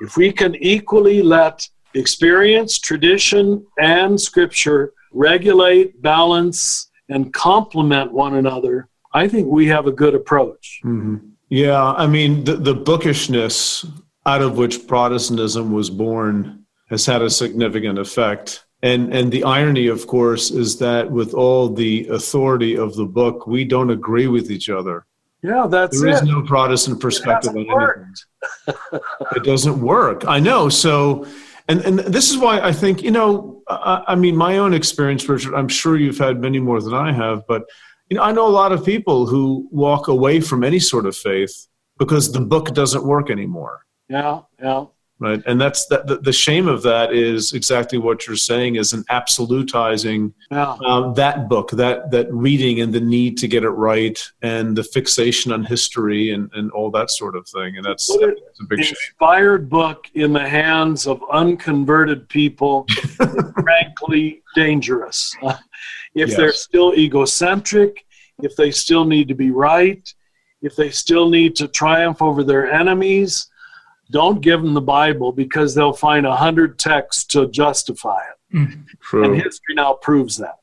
If we can equally let experience, tradition, and Scripture regulate, balance, and complement one another, I think we have a good approach. Mm-hmm. Yeah, I mean, the, the bookishness out of which Protestantism was born has had a significant effect. And and the irony, of course, is that with all the authority of the book, we don't agree with each other. Yeah, that's it. There is no Protestant perspective on anything. It doesn't work. I know. So, and, and this is why I think, you know, I, I mean, my own experience, Richard, I'm sure you've had many more than I have, but you know, I know a lot of people who walk away from any sort of faith because the book doesn't work anymore. Yeah, yeah. Right, and that's the, the shame of that is exactly what you're saying is an absolutizing yeah. um, that book, that that reading, and the need to get it right, and the fixation on history, and, and all that sort of thing. And that's, that's a big shame. Inspired book in the hands of unconverted people is frankly dangerous. If yes. they're still egocentric, if they still need to be right, if they still need to triumph over their enemies, don't give them the Bible because they'll find a hundred texts to justify it. Mm-hmm. And history now proves that.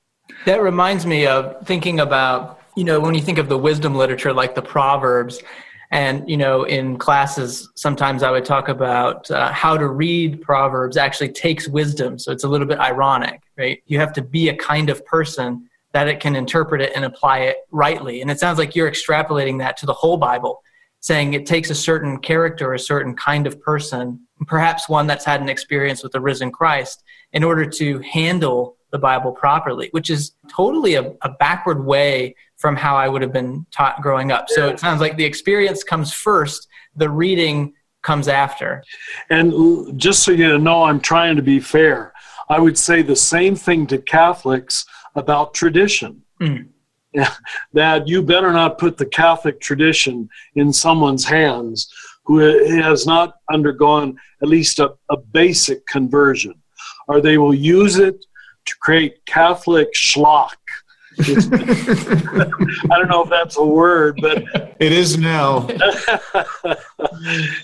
That reminds me of thinking about, you know, when you think of the wisdom literature like the Proverbs, and, you know, in classes, sometimes I would talk about uh, how to read Proverbs actually takes wisdom. So it's a little bit ironic, right? You have to be a kind of person that it can interpret it and apply it rightly. And it sounds like you're extrapolating that to the whole Bible, saying it takes a certain character, a certain kind of person, perhaps one that's had an experience with the risen Christ, in order to handle the Bible properly, which is totally a, a backward way from how I would have been taught growing up. So it sounds like the experience comes first, the reading comes after. And just so you know, I'm trying to be fair. I would say the same thing to Catholics about tradition. Mm. That you better not put the Catholic tradition in someone's hands who has not undergone at least a, a basic conversion, or they will use it to create Catholic schlock. I don't know if that's a word, but it is now.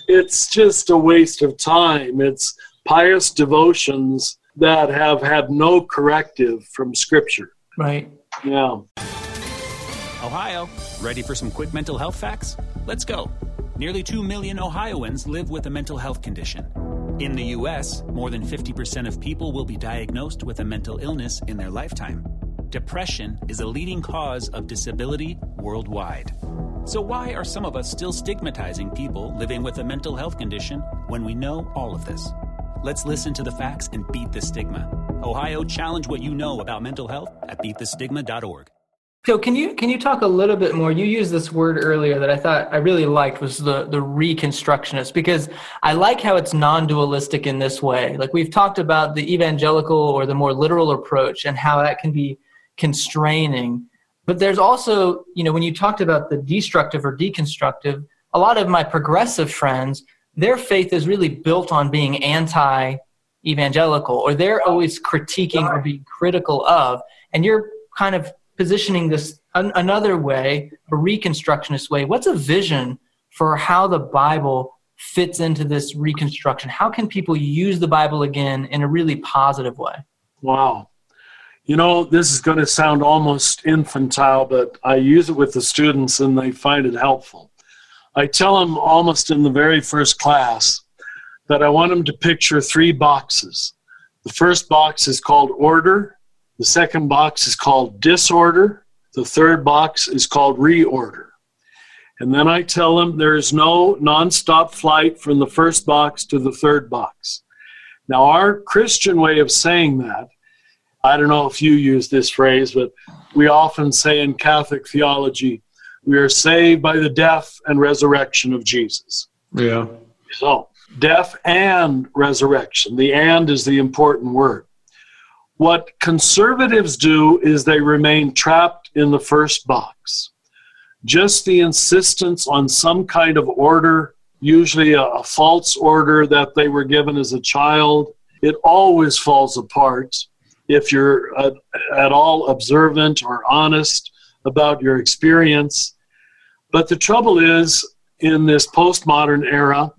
It's just a waste of time. It's pious devotions that have had no corrective from Scripture. Right. Yeah. Ohio, ready for some quick mental health facts? Let's go. Nearly two million Ohioans live with a mental health condition. In the U S, more than fifty percent of people will be diagnosed with a mental illness in their lifetime. Depression is a leading cause of disability worldwide. So why are some of us still stigmatizing people living with a mental health condition when we know all of this? Let's listen to the facts and beat the stigma. Ohio, challenge what you know about mental health at beat the stigma dot org. So can you can you talk a little bit more? You used this word earlier that I thought I really liked, was the, the reconstructionist, because I like how it's non-dualistic in this way. Like, we've talked about the evangelical or the more literal approach and how that can be constraining. But there's also, you know, when you talked about the destructive or deconstructive, a lot of my progressive friends, their faith is really built on being anti-evangelical, or they're always critiquing or being critical of, and you're kind of positioning this an, another way, a reconstructionist way. What's a vision for how the Bible fits into this reconstruction? How can people use the Bible again in a really positive way? Wow. You know, this is going to sound almost infantile, but I use it with the students and they find it helpful. I tell them almost in the very first class that I want them to picture three boxes. The first box is called order. The second box is called disorder. The third box is called reorder. And then I tell them there is no nonstop flight from the first box to the third box. Now, our Christian way of saying that, I don't know if you use this phrase, but we often say in Catholic theology, we are saved by the death and resurrection of Jesus. Yeah. So, death and resurrection. The "and" is the important word. What conservatives do is they remain trapped in the first box. Just the insistence on some kind of order usually a, a false order that they were given as a child. It always falls apart if you're at, at all observant or honest about your experience. But the trouble is, in this postmodern era,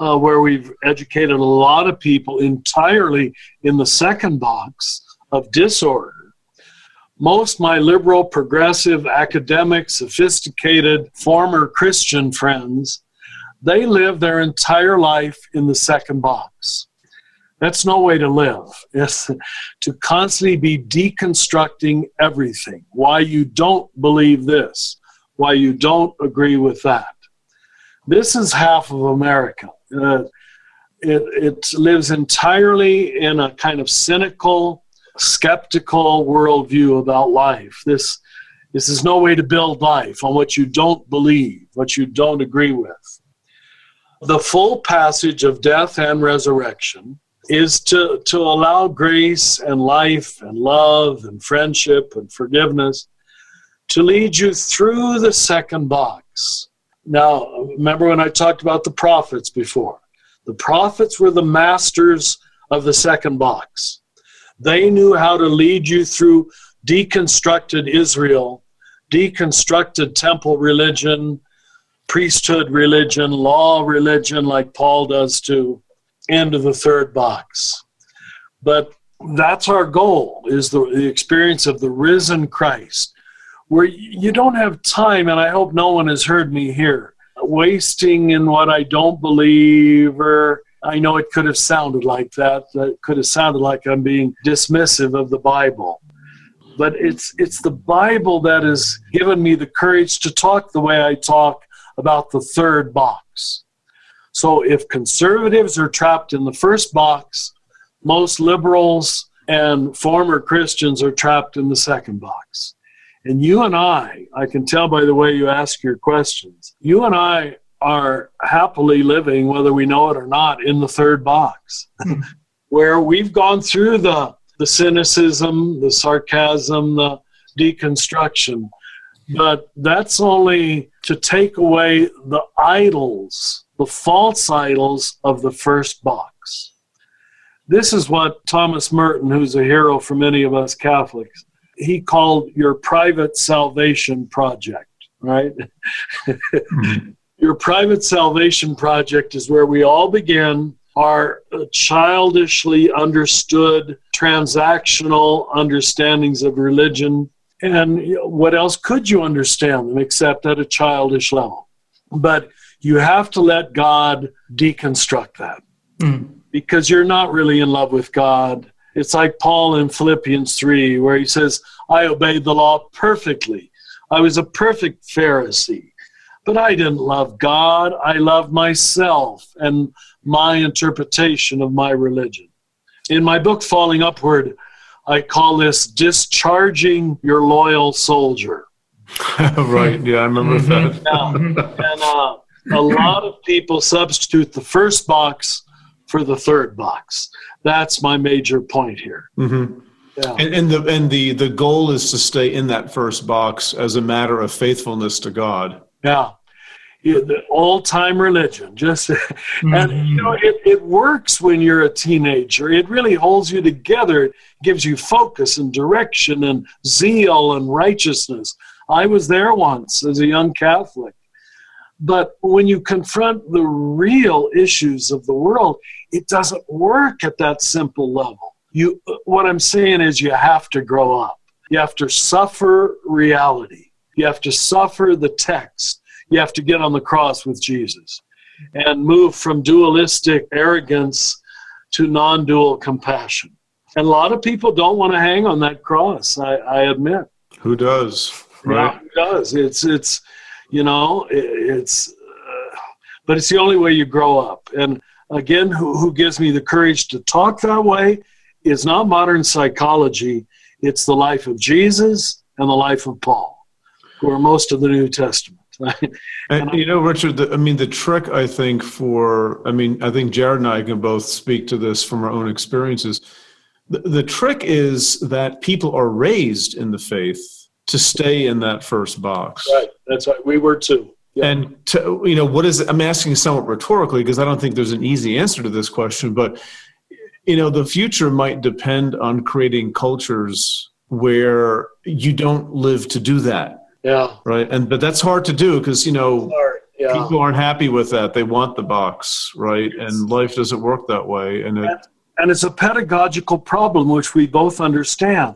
uh, where we've educated a lot of people entirely in the second box of disorder, most my liberal, progressive, academic, sophisticated, former Christian friends, they live their entire life in the second box. That's no way to live. It's to constantly be deconstructing everything. Why you don't believe this, why you don't agree with that. This is half of America. Uh, it, it lives entirely in a kind of cynical, skeptical worldview about life. This, this is no way to build life on what you don't believe, what you don't agree with. The full passage of death and resurrection is to, to allow grace and life and love and friendship and forgiveness to lead you through the second box. Now, remember when I talked about the prophets before? The prophets were the masters of the second box. They knew how to lead you through deconstructed Israel, deconstructed temple religion, priesthood religion, law religion, like Paul does too, into the third box. But that's our goal, is the, the experience of the risen Christ, where you don't have time, and I hope no one has heard me here, wasting in what I don't believe, or I know it could have sounded like that. It could have sounded like I'm being dismissive of the Bible. But it's it's the Bible that has given me the courage to talk the way I talk about the third box. So if conservatives are trapped in the first box, most liberals and former Christians are trapped in the second box. And you and I, I can tell by the way you ask your questions, you and I are happily living, whether we know it or not, in the third box, mm. where we've gone through the, the cynicism, the sarcasm, the deconstruction. Yeah. But that's only to take away the idols, the false idols of the first box. This is what Thomas Merton, who's a hero for many of us Catholics, he called your private salvation project, right? Mm. Your private salvation project is where we all begin our childishly understood, transactional understandings of religion. And what else could you understand them except at a childish level? But you have to let God deconstruct that mm. because you're not really in love with God. It's like Paul in Philippians three, where he says, I obeyed the law perfectly. I was a perfect Pharisee. But I didn't love God. I loved myself and my interpretation of my religion. In my book, Falling Upward, I call this discharging your loyal soldier. Right, yeah, I remember that. Yeah. And uh, a lot of people substitute the first box for the third box. That's my major point here. Mm-hmm. Yeah. And, and, the, and the, the goal is to stay in that first box as a matter of faithfulness to God. Yeah. The old-time religion, just and you know it, it works when you're a teenager. It really holds you together. It gives you focus and direction and zeal and righteousness. I was there once as a young Catholic. But when you confront the real issues of the world, it doesn't work at that simple level. You, what I'm saying is, you have to grow up. You have to suffer reality. You have to suffer the text. You have to get on the cross with Jesus and move from dualistic arrogance to non-dual compassion. And a lot of people don't want to hang on that cross, I, I admit. Who does? Right? Yeah, who does? It's, it's you know, it, it's, uh, but it's the only way you grow up. And again, who, who gives me the courage to talk that way is not modern psychology. It's the life of Jesus and the life of Paul, who are most of the New Testament. Right? And, and you know, Richard, the, I mean, the trick, I think, for, I mean, I think Jared and I can both speak to this from our own experiences. The, the trick is that people are raised in the faith to stay in that first box. Right, that's right. We were too. Yeah. And to, you know, what is, I'm asking somewhat rhetorically, because I don't think there's an easy answer to this question, but you know, the future might depend on creating cultures where you don't live to do that. Yeah. Right. And, but that's hard to do because, you know, yeah. people aren't happy with that. They want the box. Right. Yes. And life doesn't work that way. And it, and it's a pedagogical problem, which we both understand.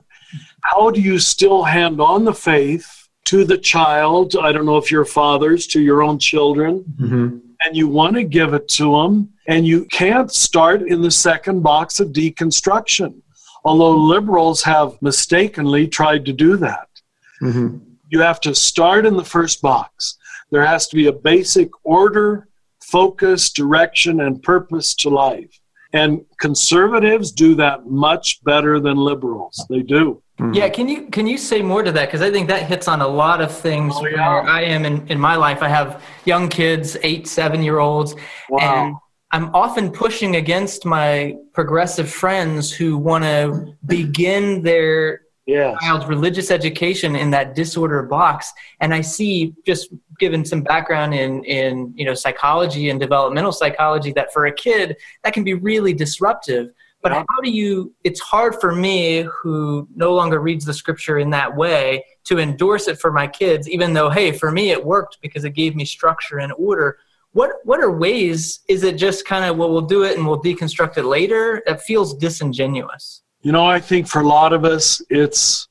How do you still hand on the faith to the child? I don't know if you're fathers, to your own children, mm-hmm. and you want to give it to them, and you can't start in the second box of deconstruction, although liberals have mistakenly tried to do that. Mm-hmm. You have to start in the first box. There has to be a basic order, focus, direction, and purpose to life. And conservatives do that much better than liberals. They do. Mm-hmm. Yeah, can you can you say more to that? Because I think that hits on a lot of things. Oh, yeah. Where I am in, in my life. I have young kids, eight, seven-year-olds. Wow. And I'm often pushing against my progressive friends who want to begin their yes. child's religious education in that disorder box. And I see, just given some background in, in you know psychology and developmental psychology, that for a kid, that can be really disruptive. But how do you, it's hard for me who no longer reads the scripture in that way to endorse it for my kids, even though, hey, for me it worked because it gave me structure and order. What what are ways, is it just kind of, well, we'll do it and we'll deconstruct it later? It feels disingenuous. You know, I think for a lot of us, it's,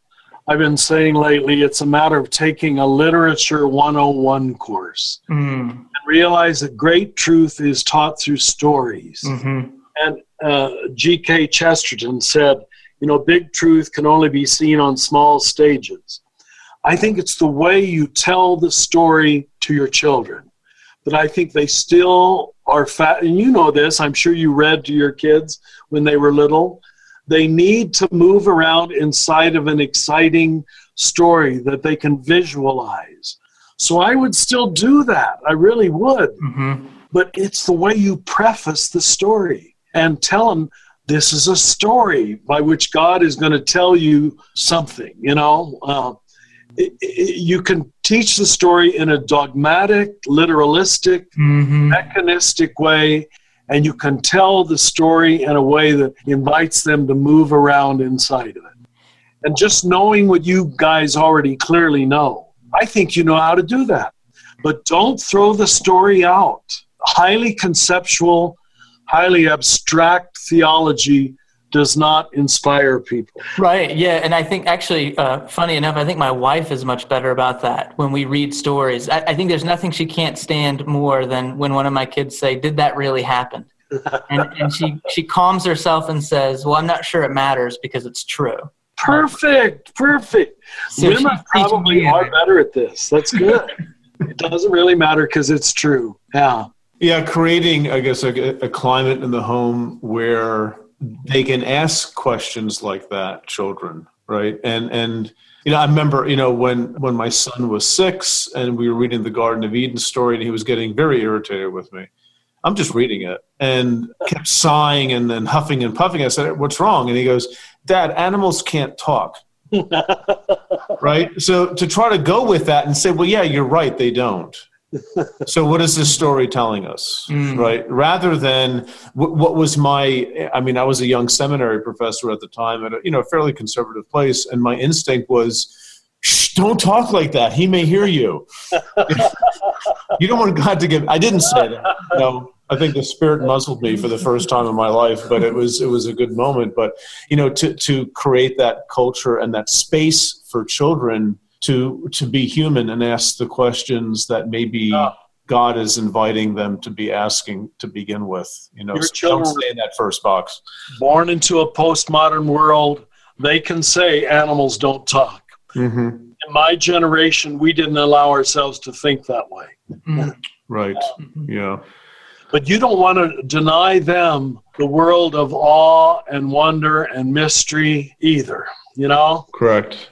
I've been saying lately, it's a matter of taking a literature one oh one course mm. and realize that great truth is taught through stories. Mm-hmm. And uh, G K Chesterton said, you know, big truth can only be seen on small stages. I think it's the way you tell the story to your children. But I think they still are fat. And you know this, I'm sure you read to your kids when they were little. They need to move around inside of an exciting story that they can visualize. So I would still do that. I really would. Mm-hmm. But it's the way you preface the story. And tell them this is a story by which God is going to tell you something, you know. Uh, it, it, you can teach the story in a dogmatic, literalistic, mm-hmm. mechanistic way, and you can tell the story in a way that invites them to move around inside of it. And just knowing what you guys already clearly know, I think you know how to do that. But don't throw the story out. Highly conceptual, highly abstract theology does not inspire people. Right, yeah, and I think actually, uh, funny enough, I think my wife is much better about that when we read stories. I, I think there's nothing she can't stand more than when one of my kids say, did that really happen? And, and she, she calms herself and says, well, I'm not sure it matters because it's true. Perfect, perfect. So women probably are better at this. That's good. It doesn't really matter because it's true. Yeah. Yeah, creating, I guess, a, a climate in the home where they can ask questions like that, children, right? And, and you know, I remember, you know, when, when my son was six and we were reading the Garden of Eden story and he was getting very irritated with me. I'm just reading it and kept sighing and then huffing and puffing. I said, what's wrong? And he goes, Dad, animals can't talk. Right? So to try to go with that and say, well, yeah, you're right, they don't. So what is this story telling us, mm. right? Rather than w- what was my, I mean, I was a young seminary professor at the time at a, you know, a fairly conservative place. And my instinct was, shh, don't talk like that. He may hear you. You don't want God to give, I didn't say that. No, I think the Spirit muzzled me for the first time in my life, but it was, it was a good moment. But, you know, to, to create that culture and that space for children to to be human and ask the questions that maybe oh. God is inviting them to be asking to begin with. You know, so don't stay in that first box. Born into a postmodern world, they can say animals don't talk. Mm-hmm. In my generation, we didn't allow ourselves to think that way. Mm. Right, yeah. But you don't want to deny them the world of awe and wonder and mystery either. You know? Correct.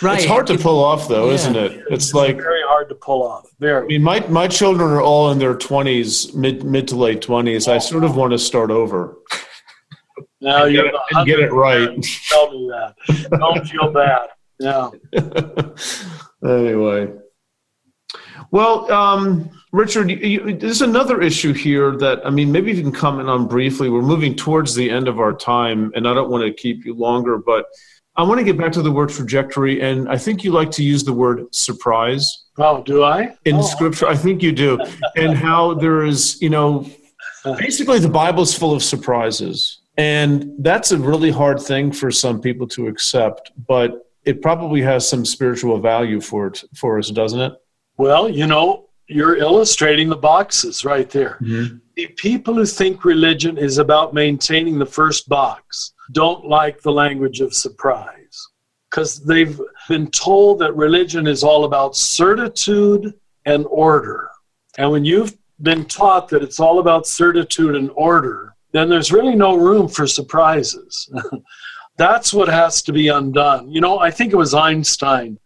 Right. It's hard to pull off, though, yeah. isn't it? It's, it's like very hard to pull off. Very. I mean, my, my children are all in their twenties, mid mid to late twenties. Oh. I sort of want to start over. Now you get, get it right. Tell me that. Don't feel bad. Yeah. Anyway. Well, um, Richard, you, you, there's another issue here that, I mean, maybe you can comment on briefly. We're moving towards the end of our time, and I don't want to keep you longer, but I want to get back to the word trajectory, and I think you like to use the word surprise. Oh, do I? In oh. Scripture, I think you do. And how there is, you know, basically the Bible's full of surprises, and that's a really hard thing for some people to accept, but it probably has some spiritual value for it, for us, doesn't it? Well, you know, you're illustrating the boxes right there. Mm-hmm. The people who think religion is about maintaining the first box don't like the language of surprise, because they've been told that religion is all about certitude and order. And when you've been taught that it's all about certitude and order, then there's really no room for surprises. That's what has to be undone. You know, I think it was Einstein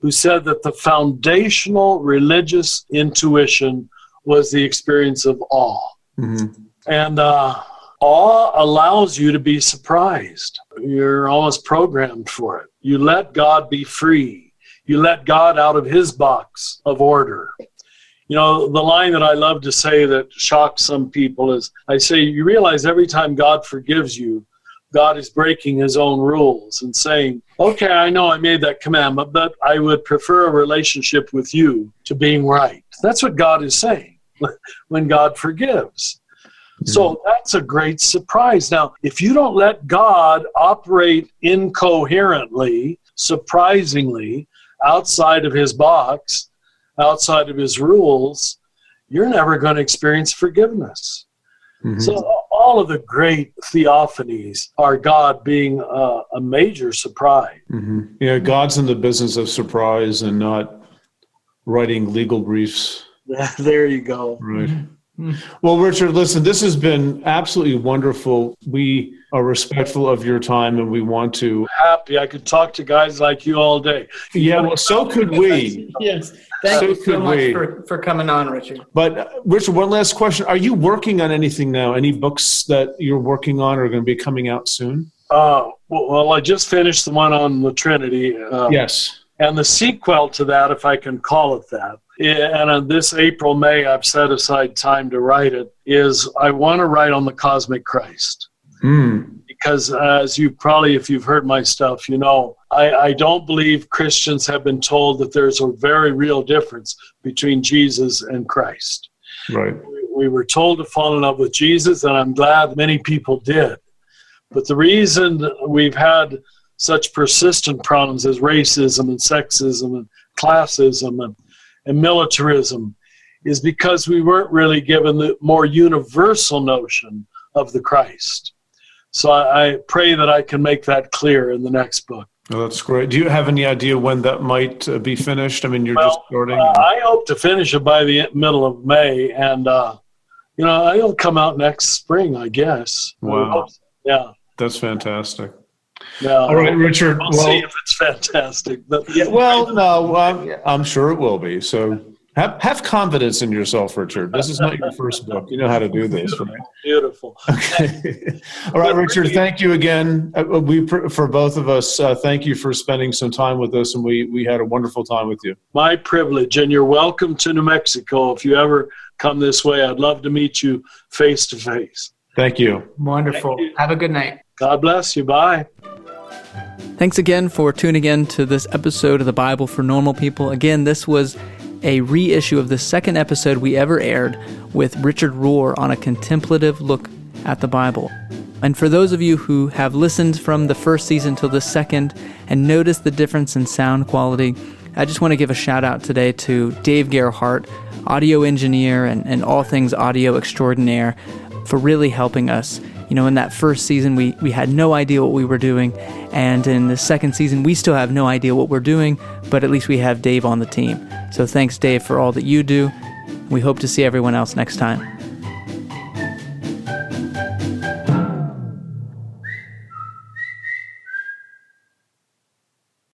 who said that the foundational religious intuition was the experience of awe. Mm-hmm. And uh, awe allows you to be surprised. You're almost programmed for it. You let God be free. You let God out of his box of order. You know, the line that I love to say that shocks some people is, I say, you realize every time God forgives you, God is breaking his own rules and saying, okay, I know I made that commandment, but I would prefer a relationship with you to being right. That's what God is saying when God forgives. Mm-hmm. So that's a great surprise. Now, if you don't let God operate incoherently, surprisingly, outside of his box, outside of his rules, you're never going to experience forgiveness. Mm-hmm. So all of the great theophanies are God being a, a major surprise. Mm-hmm. Yeah, God's in the business of surprise and not writing legal briefs. There you go. Right. Mm-hmm. Well, Richard, listen, this has been absolutely wonderful. We are respectful of your time, and we want to... Happy. I could talk to guys like you all day. Yeah, well, so could we. Yes. Thank so you so much we. for for coming on, Richard. But, uh, Richard, one last question. Are you working on anything now? Any books that you're working on are going to be coming out soon? Uh, well, well, I just finished the one on the Trinity. Uh, yes. And the sequel to that, if I can call it that, and on this April, May, I've set aside time to write it, is I want to write on the cosmic Christ. Mm. Because as you probably, if you've heard my stuff, you know, I, I don't believe Christians have been told that there's a very real difference between Jesus and Christ. Right. We, we were told to fall in love with Jesus, and I'm glad many people did. But the reason we've had such persistent problems as racism and sexism and classism and, and militarism is because we weren't really given the more universal notion of the Christ. So I pray that I can make that clear in the next book. Oh, that's great. Do you have any idea when that might be finished? I mean, you're well, just starting. Uh, I hope to finish it by the middle of May. And, uh, you know, it'll come out next spring, I guess. Wow. So. Yeah. That's fantastic. Yeah. All right, Richard. We'll, we'll see if it's fantastic. But yeah, well, no, I'm, I'm sure it will be. So have, have confidence in yourself, Richard. This is not your first book. You know how to do this, right? Beautiful. Okay. All right, Richard, thank you again. We, for both of us, uh, thank you for spending some time with us, and we, we had a wonderful time with you. My privilege, and you're welcome to New Mexico. If you ever come this way, I'd love to meet you face to face. Thank you. Wonderful. Thank you. Have a good night. God bless you. Bye. Thanks again for tuning in to this episode of The Bible for Normal People. Again, this was a reissue of the second episode we ever aired with Richard Rohr on a contemplative look at the Bible. And for those of you who have listened from the first season till the second and noticed the difference in sound quality, I just want to give a shout out today to Dave Gerhart, audio engineer and, and all things audio extraordinaire, for really helping us. You know, in that first season, we, we had no idea what we were doing. And in the second season, we still have no idea what we're doing, but at least we have Dave on the team. So thanks, Dave, for all that you do. We hope to see everyone else next time.